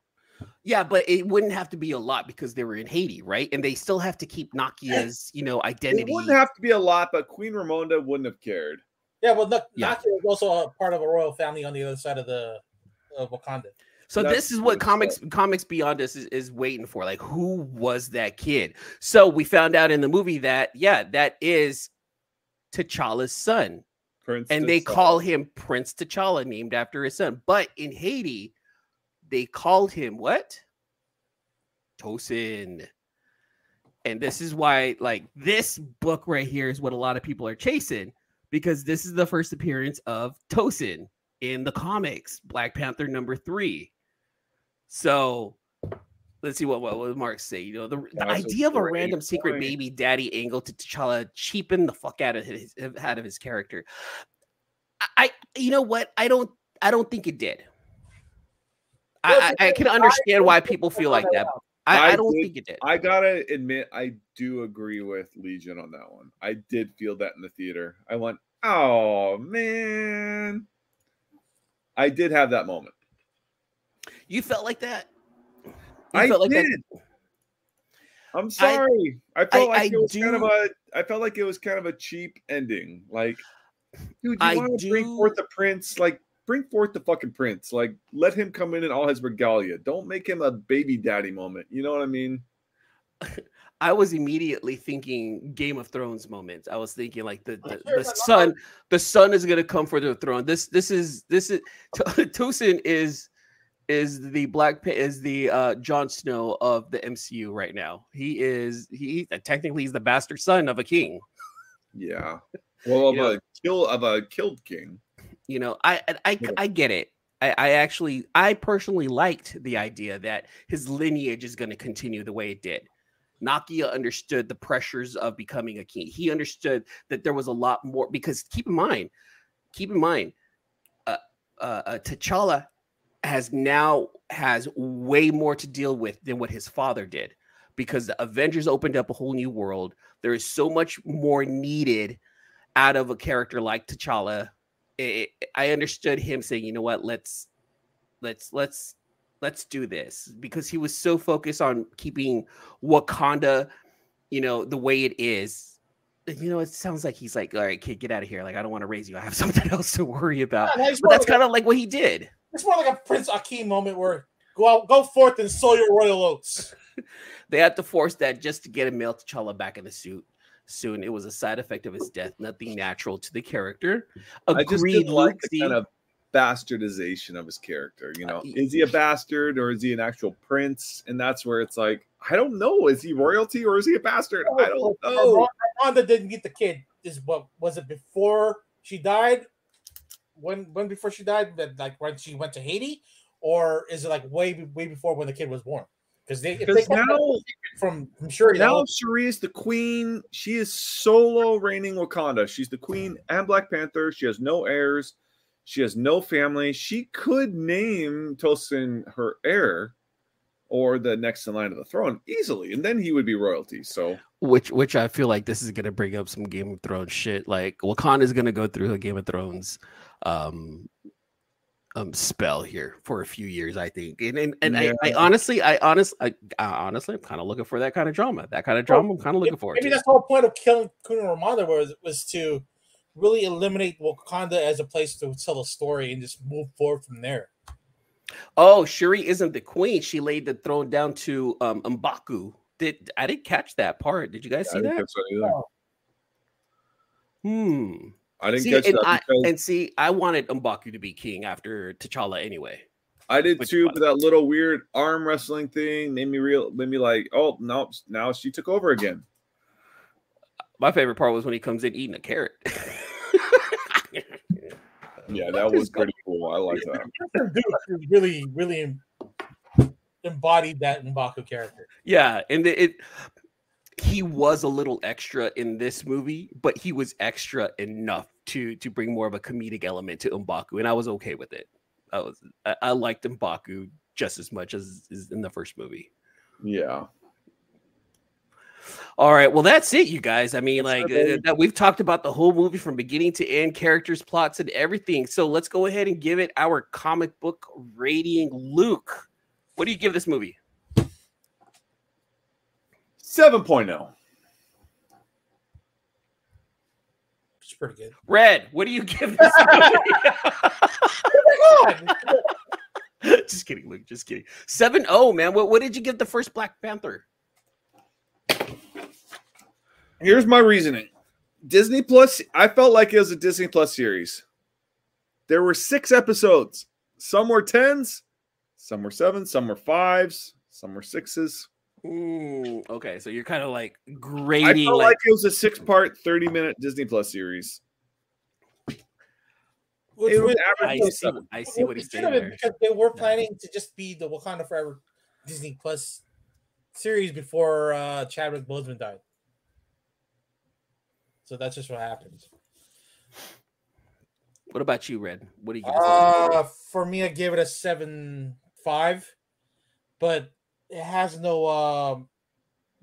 Yeah, but it wouldn't have to be a lot because they were in Haiti, right? And they still have to keep Nakia's, you know, identity. It wouldn't have to be a lot, but Queen Ramonda wouldn't have cared. Yeah, well, Nakia was also a part of a royal family on the other side of the Wakanda. So that's this is what Comics Beyond Us is waiting for. Like, who was that kid? So we found out in the movie that, yeah, that is T'Challa's son. Call him Prince T'Challa, named after his son. But in Haiti, they called him what? Toussaint. And this is why, like, this book right here is what a lot of people are chasing, because this is the first appearance of Toussaint in the comics, Black Panther #3. So let's see what does Mark say. You know, the idea of a random secret baby daddy angle to T'Challa cheapened the fuck out of his character. You know what? I don't think it did. I can understand why people feel like that. I don't think it did. I gotta admit, I do agree with Legion on that one. I did feel that in the theater. I went, oh man. I did have that moment. You felt like that? I did. I'm sorry. I felt like it was kind of a cheap ending. Like, dude, you want to bring forth the prince? Like, bring forth the fucking prince. Like, let him come in all his regalia. Don't make him a baby daddy moment. You know what I mean? I was immediately thinking Game of Thrones moments. I was thinking like the son is gonna come for the throne. This is Toussaint is the Jon Snow of the MCU right now. He technically is the bastard son of a king. Yeah, well, of a killed king. You know, I get it. I personally liked the idea that his lineage is going to continue the way it did. Nakia understood the pressures of becoming a king. He understood that there was a lot more, because keep in mind, T'Challa has way more to deal with than what his father did, because the Avengers opened up a whole new world. There is so much more needed out of a character like T'Challa. I understood him saying, you know what, let's do this, because he was so focused on keeping Wakanda, you know, the way it is. You know, it sounds like he's like, all right, kid, get out of here. Like, I don't want to raise you. I have something else to worry about. Yeah, but that's kind of like what he did. It's more like a Prince Akeem moment where go forth and sow your royal oats. They had to force that just to get a male T'Challa back in the suit. Soon, it was a side effect of his death, nothing natural to the character. I just didn't like the kind of bastardization of his character. You know, is he a bastard or is he an actual prince? And that's where it's like, I don't know. Is he royalty or is he a bastard? I don't know. Ramonda didn't get the kid. Before she died, like when she went to Haiti, or is it like way before when the kid was born? Because now from Shuri, now Shuri is the queen. She is solo reigning Wakanda. She's the queen and Black Panther. She has no heirs. She has no family. She could name Toussaint her heir or the next in line of the throne easily, and then he would be royalty. So which I feel like this is going to bring up some Game of Thrones shit. Like Wakanda is going to go through a Game of Thrones spell here for a few years, I think, and yeah. I honestly, I'm kind of looking for that kind of drama. I'm kind of looking for. Maybe that's the whole point of killing Queen Ramonda was to really eliminate Wakanda as a place to tell a story and just move forward from there. Oh, Shuri isn't the queen. She laid the throne down to M'Baku. I didn't catch that part? Did you guys see that? So I didn't catch that. I wanted M'Baku to be king after T'Challa anyway. I did too, but that little weird arm wrestling thing made me like, oh no, now she took over again. My favorite part was when he comes in eating a carrot. Yeah, that was pretty cool. I like that. Dude, really, really embodied that M'Baku character. Yeah, and he was a little extra in this movie, but he was extra enough to bring more of a comedic element to M'Baku, and I was okay with it. I liked M'Baku just as much as is in the first movie. Yeah. All right. Well, that's it, you guys. I mean, like that we've talked about the whole movie from beginning to end, characters, plots, and everything. So let's go ahead and give it our comic book rating. Luke, what do you give this movie? 7.0. It's pretty good. Red, what do you give this movie? Just kidding, Luke. Just kidding. 7.0, man. What did you give the first Black Panther? Here's my reasoning. Disney Plus, I felt like it was a Disney Plus series. There were 6 episodes. Some were 10s, some were 7s, some were 5s, some were 6s. Ooh, okay. So you're kind of like grading. I felt like it was a 6-part, 30-minute Disney Plus series. I see what he's saying there. Because they were planning to just be the Wakanda Forever Disney Plus series before Chadwick Boseman died. So that's just what happened. What about you, Red? What do you give? For me, I gave it a 7.5, but it has no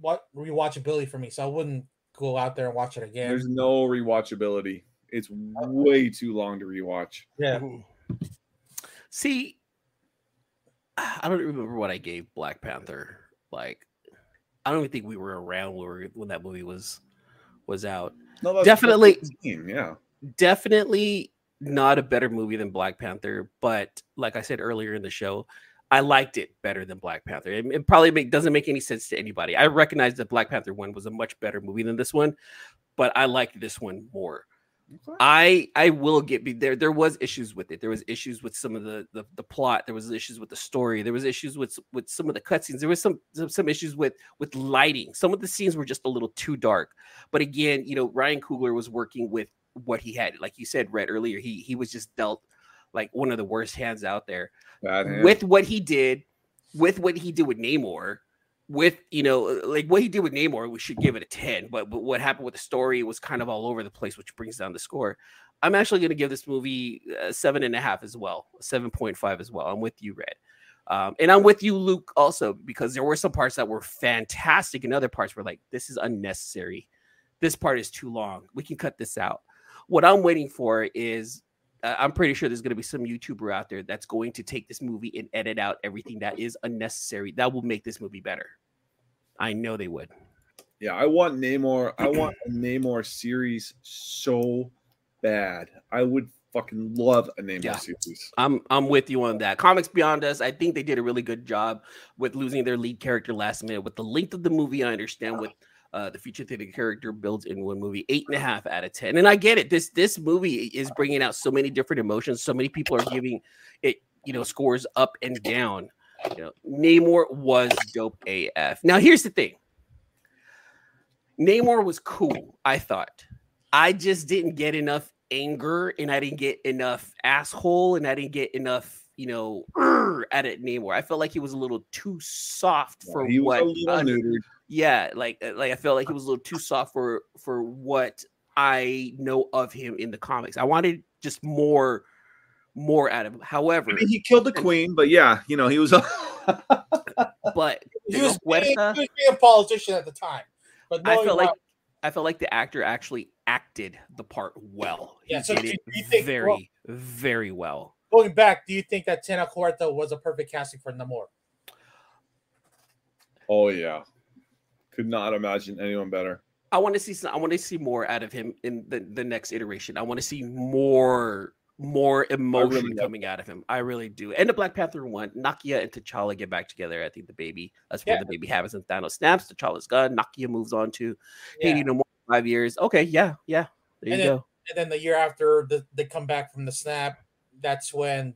rewatchability for me, so I wouldn't go out there and watch it again. There's no rewatchability. It's way too long to rewatch. Yeah. See, I don't remember what I gave Black Panther. Like, I don't even think we were around when that movie was out. No, definitely, definitely not a better movie than Black Panther. But like I said earlier in the show, I liked it better than Black Panther. It probably doesn't make any sense to anybody. I recognize that Black Panther 1 was a much better movie than this one, but I liked this one more. Okay. I will get there. There was issues with it. There was issues with some of the plot. There was issues with the story. There was issues with some of the cutscenes. There was some issues with lighting. Some of the scenes were just a little too dark. But again, you know, Ryan Coogler was working with what he had. Like you said, Red, earlier, he was just dealt like one of the worst hands out there. With what he did with Namor. With, you know, like what he did with Namor, we should give it a 10. But what happened with the story was kind of all over the place, which brings down the score. I'm actually going to give this movie 7.5 as well, 7.5 as well. I'm with you, Red. And I'm with you, Luke, also, because there were some parts that were fantastic and other parts were like, this is unnecessary. This part is too long. We can cut this out. What I'm waiting for is, I'm pretty sure there's going to be some YouTuber out there that's going to take this movie and edit out everything that is unnecessary. That will make this movie better. I know they would. Yeah, I want Namor. I want a Namor series so bad. I would fucking love a Namor series. I'm with you on that. Comics Beyond Us, I think they did a really good job with losing their lead character last minute. With the length of the movie, I understand with the feature that the character builds in one movie, 8.5 out of 10. And I get it. This movie is bringing out so many different emotions. So many people are giving it, you know, scores up and down. You know, Namor was dope AF. Now here's the thing. Namor was cool, I thought. I just didn't get enough anger, and I didn't get enough asshole, and I didn't get enough, you know, at it Namor. I felt like he was a little too soft for what. Yeah, like I felt like he was a little too soft for what I know of him in the comics. I wanted just more out of him. However, I mean, he killed the queen, but yeah, you know, he was. But he was being a politician at the time. But no, I felt like the actor actually acted the part well. Yeah, he did it very well. Going back, do you think that Tena Huerta was a perfect casting for Namor? Oh yeah. Could not imagine anyone better. I want to see more out of him in the next iteration. I want to see more emotion coming out of him. I really do. And the Black Panther 1, Nakia and T'Challa get back together. I think the baby. That's where the baby happens, and Thanos snaps. T'Challa's gone. Nakia moves on to Haiti no more than 5 years. Okay, yeah. There you go. And then the year after they come back from the snap, that's when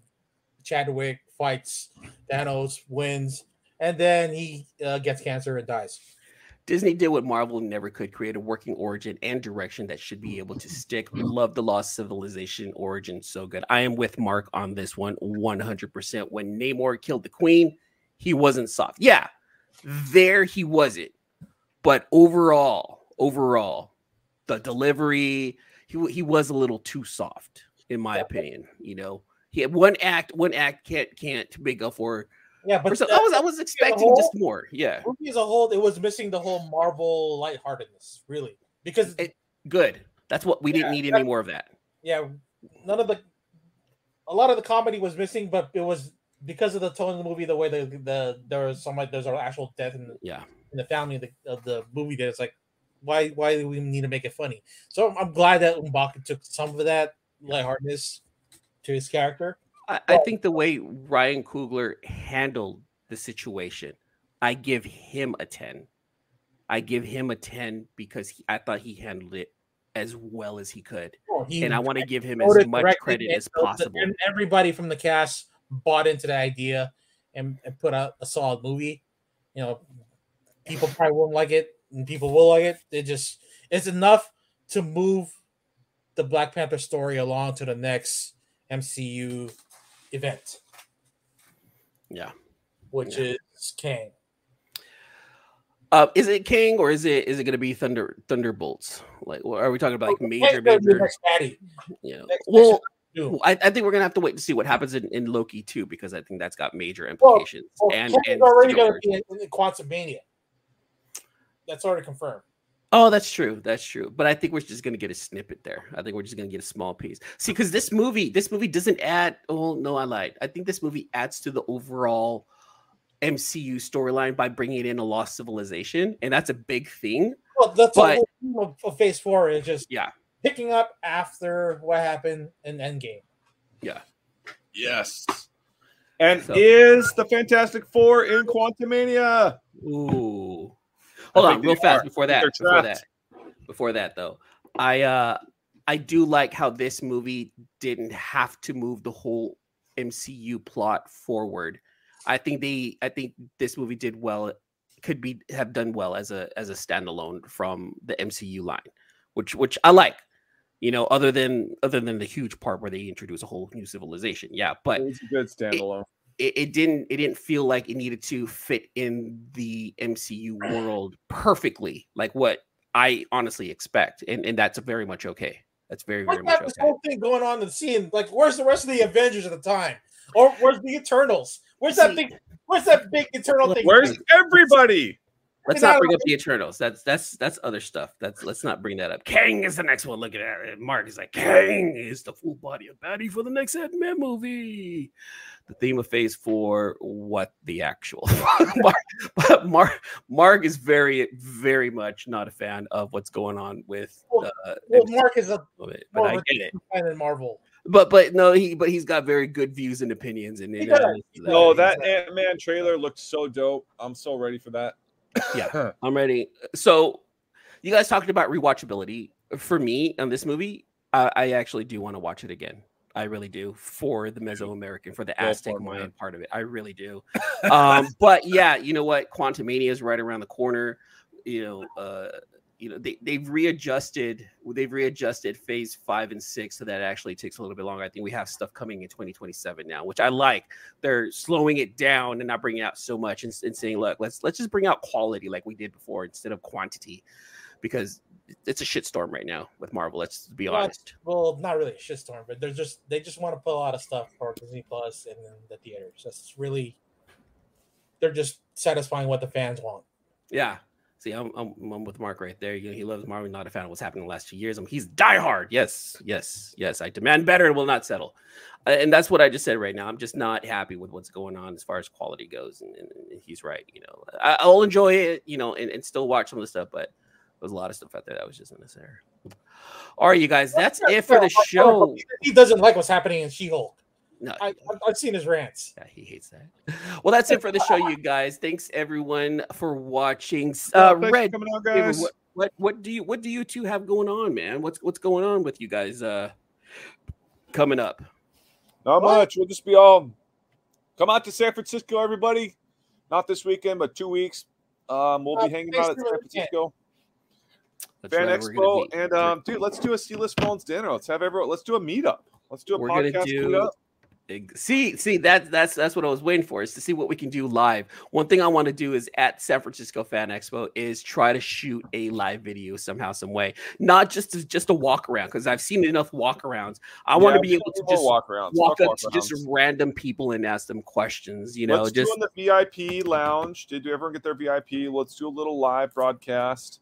Chadwick fights Thanos, wins, and then he gets cancer and dies. Disney did what Marvel never could, create a working origin and direction that should be able to stick. Love the Lost Civilization origin so good. I am with Mark on this one 100%. When Namor killed the queen, he wasn't soft. Yeah, there he wasn't. But overall, the delivery, he was a little too soft, in my opinion. You know, he had one act can't make up for Yeah, but I was expecting whole, just more. Yeah, movie as a whole, it was missing the whole Marvel lightheartedness, really, because good. That's what we didn't need any more of that. Yeah, none of the. A lot of the comedy was missing, but it was because of the tone of the movie, the way there was some there's an actual death in the, in the family of the movie. That it's like, why do we need to make it funny? So I'm glad that M'Baku took some of that lightheartedness to his character. I think the way Ryan Coogler handled the situation, I give him a 10. I give him a 10 because I thought he handled it as well as he could. Well, and I want to give him as much credit as possible. And everybody from the cast bought into the idea and put out a solid movie. You know, people probably won't like it and people will like it. It's enough to move the Black Panther story along to the next MCU event. Yeah. Which is Kang. Is it Kang or is it going to be Thunderbolts? Like, what are we talking about? Like major. Yeah. Well, I think we're going to have to wait to see what happens in Loki too, because I think that's got major implications. Well, and already going to be in Quantumania. That's already confirmed. Oh, that's true. That's true. But I think we're just going to get a snippet there. I think we're just going to get a small piece. See, because this movie doesn't add. Oh, no, I lied. I think this movie adds to the overall MCU storyline by bringing in a lost civilization. And that's a big thing. Well, that's the whole thing of Phase 4 is just picking up after what happened in Endgame. Yeah. Yes. And so, is the Fantastic Four in Quantumania? Ooh. Hold on, real fast before that though, I do like how this movie didn't have to move the whole MCU plot forward. I think this movie did well. Could have done well as a standalone from the MCU line, which I like. You know, other than the huge part where they introduce a whole new civilization. Yeah, but it's a good standalone. It didn't feel like it needed to fit in the MCU world perfectly, like what I honestly expect, and that's very much okay. That's very much okay. This whole thing going on in the scene, like where's the rest of the Avengers at the time, or where's the Eternals? Where's that big Eternal thing? Where's everybody? Let's not bring up the Eternals. That's other stuff. Let's not bring that up. Kang is the next one. Look at that. Mark is like, Kang is the full body of baddie for the next Ant-Man movie. The theme of Phase 4. What the actual? Mark is very, very much not a fan of what's going on with. Well, Mark is a bit, but I get it. And Marvel. But no, he's got very good views and opinions. And that Ant-Man trailer looked so dope. I'm so ready for that. Yeah, I'm ready. So you guys talked about rewatchability. For me on this movie, I actually do want to watch it again. I really do, for the Mesoamerican, for the Aztec Mayan part of it. I really do. But yeah, you know what? Quantumania is right around the corner. You know, they've readjusted Phase 5 and 6, so that it actually takes a little bit longer. I think we have stuff coming in 2027 now, which I like. They're slowing it down and not bringing out so much, and saying, look, let's just bring out quality like we did before instead of quantity, because it's a shitstorm right now with Marvel. Let's be honest. Well, not really a shitstorm, but they just want to pull out of stuff for Disney Plus and then the theaters. That's really, they're just satisfying what the fans want. Yeah. See, I'm with Mark right there. You know, he loves Marvel. Not a fan of what's happened in the last 2 years. He's diehard. Yes. I demand better and will not settle. And that's what I just said right now. I'm just not happy with what's going on as far as quality goes. And he's right. You know, I'll enjoy it. You know, and still watch some of the stuff. But there was a lot of stuff out there that was just unnecessary. All right, you guys. That's it for the show. He doesn't like what's happening in She-Hulk. No, I've seen his rants. Yeah, he hates that. Well, that's it for the show, you guys. Thanks everyone for watching. Red, coming out, guys. What do you two have going on, man? What's going on with you guys? Coming up. Not much. We'll just be all come out to San Francisco, everybody. Not this weekend, but 2 weeks. We'll be hanging out at San Francisco. Fan Expo, and dude, let's do a C-list Phones dinner. Let's do a meetup. Let's do a podcast meetup. See, that's what I was waiting for, is to see what we can do live. One thing I want to do is at San Francisco Fan Expo is try to shoot a live video somehow, some way, not just a walk around, because I've seen enough walk arounds. I want to be able to just walk up to just random people and ask them questions. You know, let's just do in the VIP lounge. Did everyone get their VIP? Let's do a little live broadcast.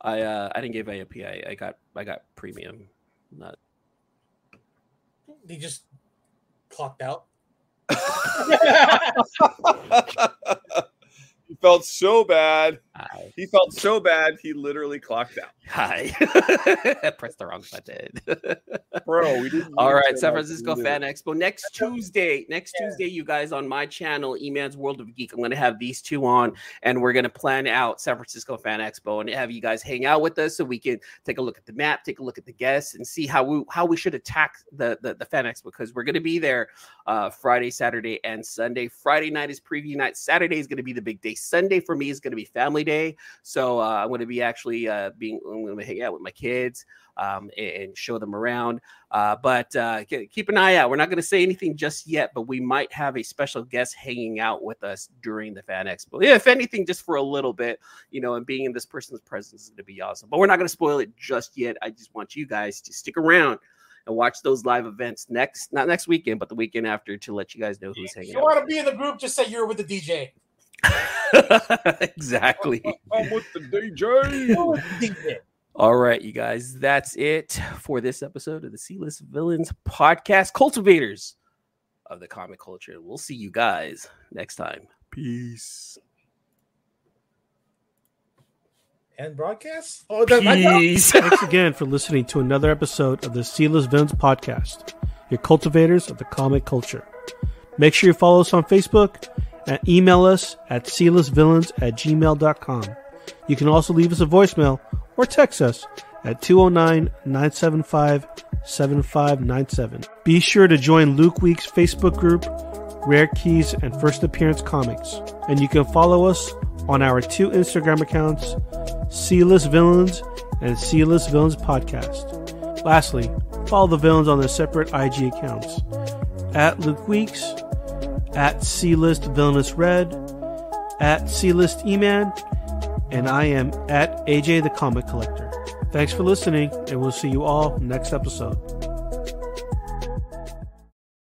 I didn't get VIP. I got premium. Not. They just clocked out. He felt so bad. Hi. He felt so bad. He literally clocked out. Hi. I pressed the wrong button. Bro, we didn't. All right, San Francisco Fan Expo next Tuesday. Next Tuesday, you guys, on my channel, E-Man's World of Geek, I'm going to have these two on, and we're going to plan out San Francisco Fan Expo and have you guys hang out with us so we can take a look at the map, take a look at the guests, and see how we should attack the Fan Expo, because we're going to be there Friday, Saturday, and Sunday. Friday night is preview night. Saturday is going to be the big day. Sunday for me is going to be family day, so I'm going to be actually I'm going to hang out with my kids and show them around. But keep an eye out. We're not going to say anything just yet, but we might have a special guest hanging out with us during the Fan Expo. Yeah, if anything, just for a little bit, you know. And being in this person's presence is going to be awesome. But we're not going to spoil it just yet. I just want you guys to stick around and watch those live events not next weekend, but the weekend after, to let you guys know who's hanging out. If you want to be in the group, just say you're with the DJ. Exactly. I'm with the DJ. All right, you guys, that's it for this episode of the C-List Villains Podcast, cultivators of the comic culture. We'll see you guys next time. Peace. And broadcast. Oh, peace. Thanks again for listening to another episode of the C-List Villains Podcast, your cultivators of the comic culture. Make sure you follow us on Facebook and email us at clistvillains@gmail.com. You can also leave us a voicemail or text us at 209-975-7597. Be sure to join Luke Week's Facebook group, Rare Keys and First Appearance Comics. And you can follow us on our two Instagram accounts, C-List Villains and C-List Villains Podcast. Lastly, follow the villains on their separate IG accounts, at Luke Weeks, at C-List Villainous Red, at C-List E-Man, and I am at AJ the Comic Collector. Thanks for listening, and we'll see you all next episode.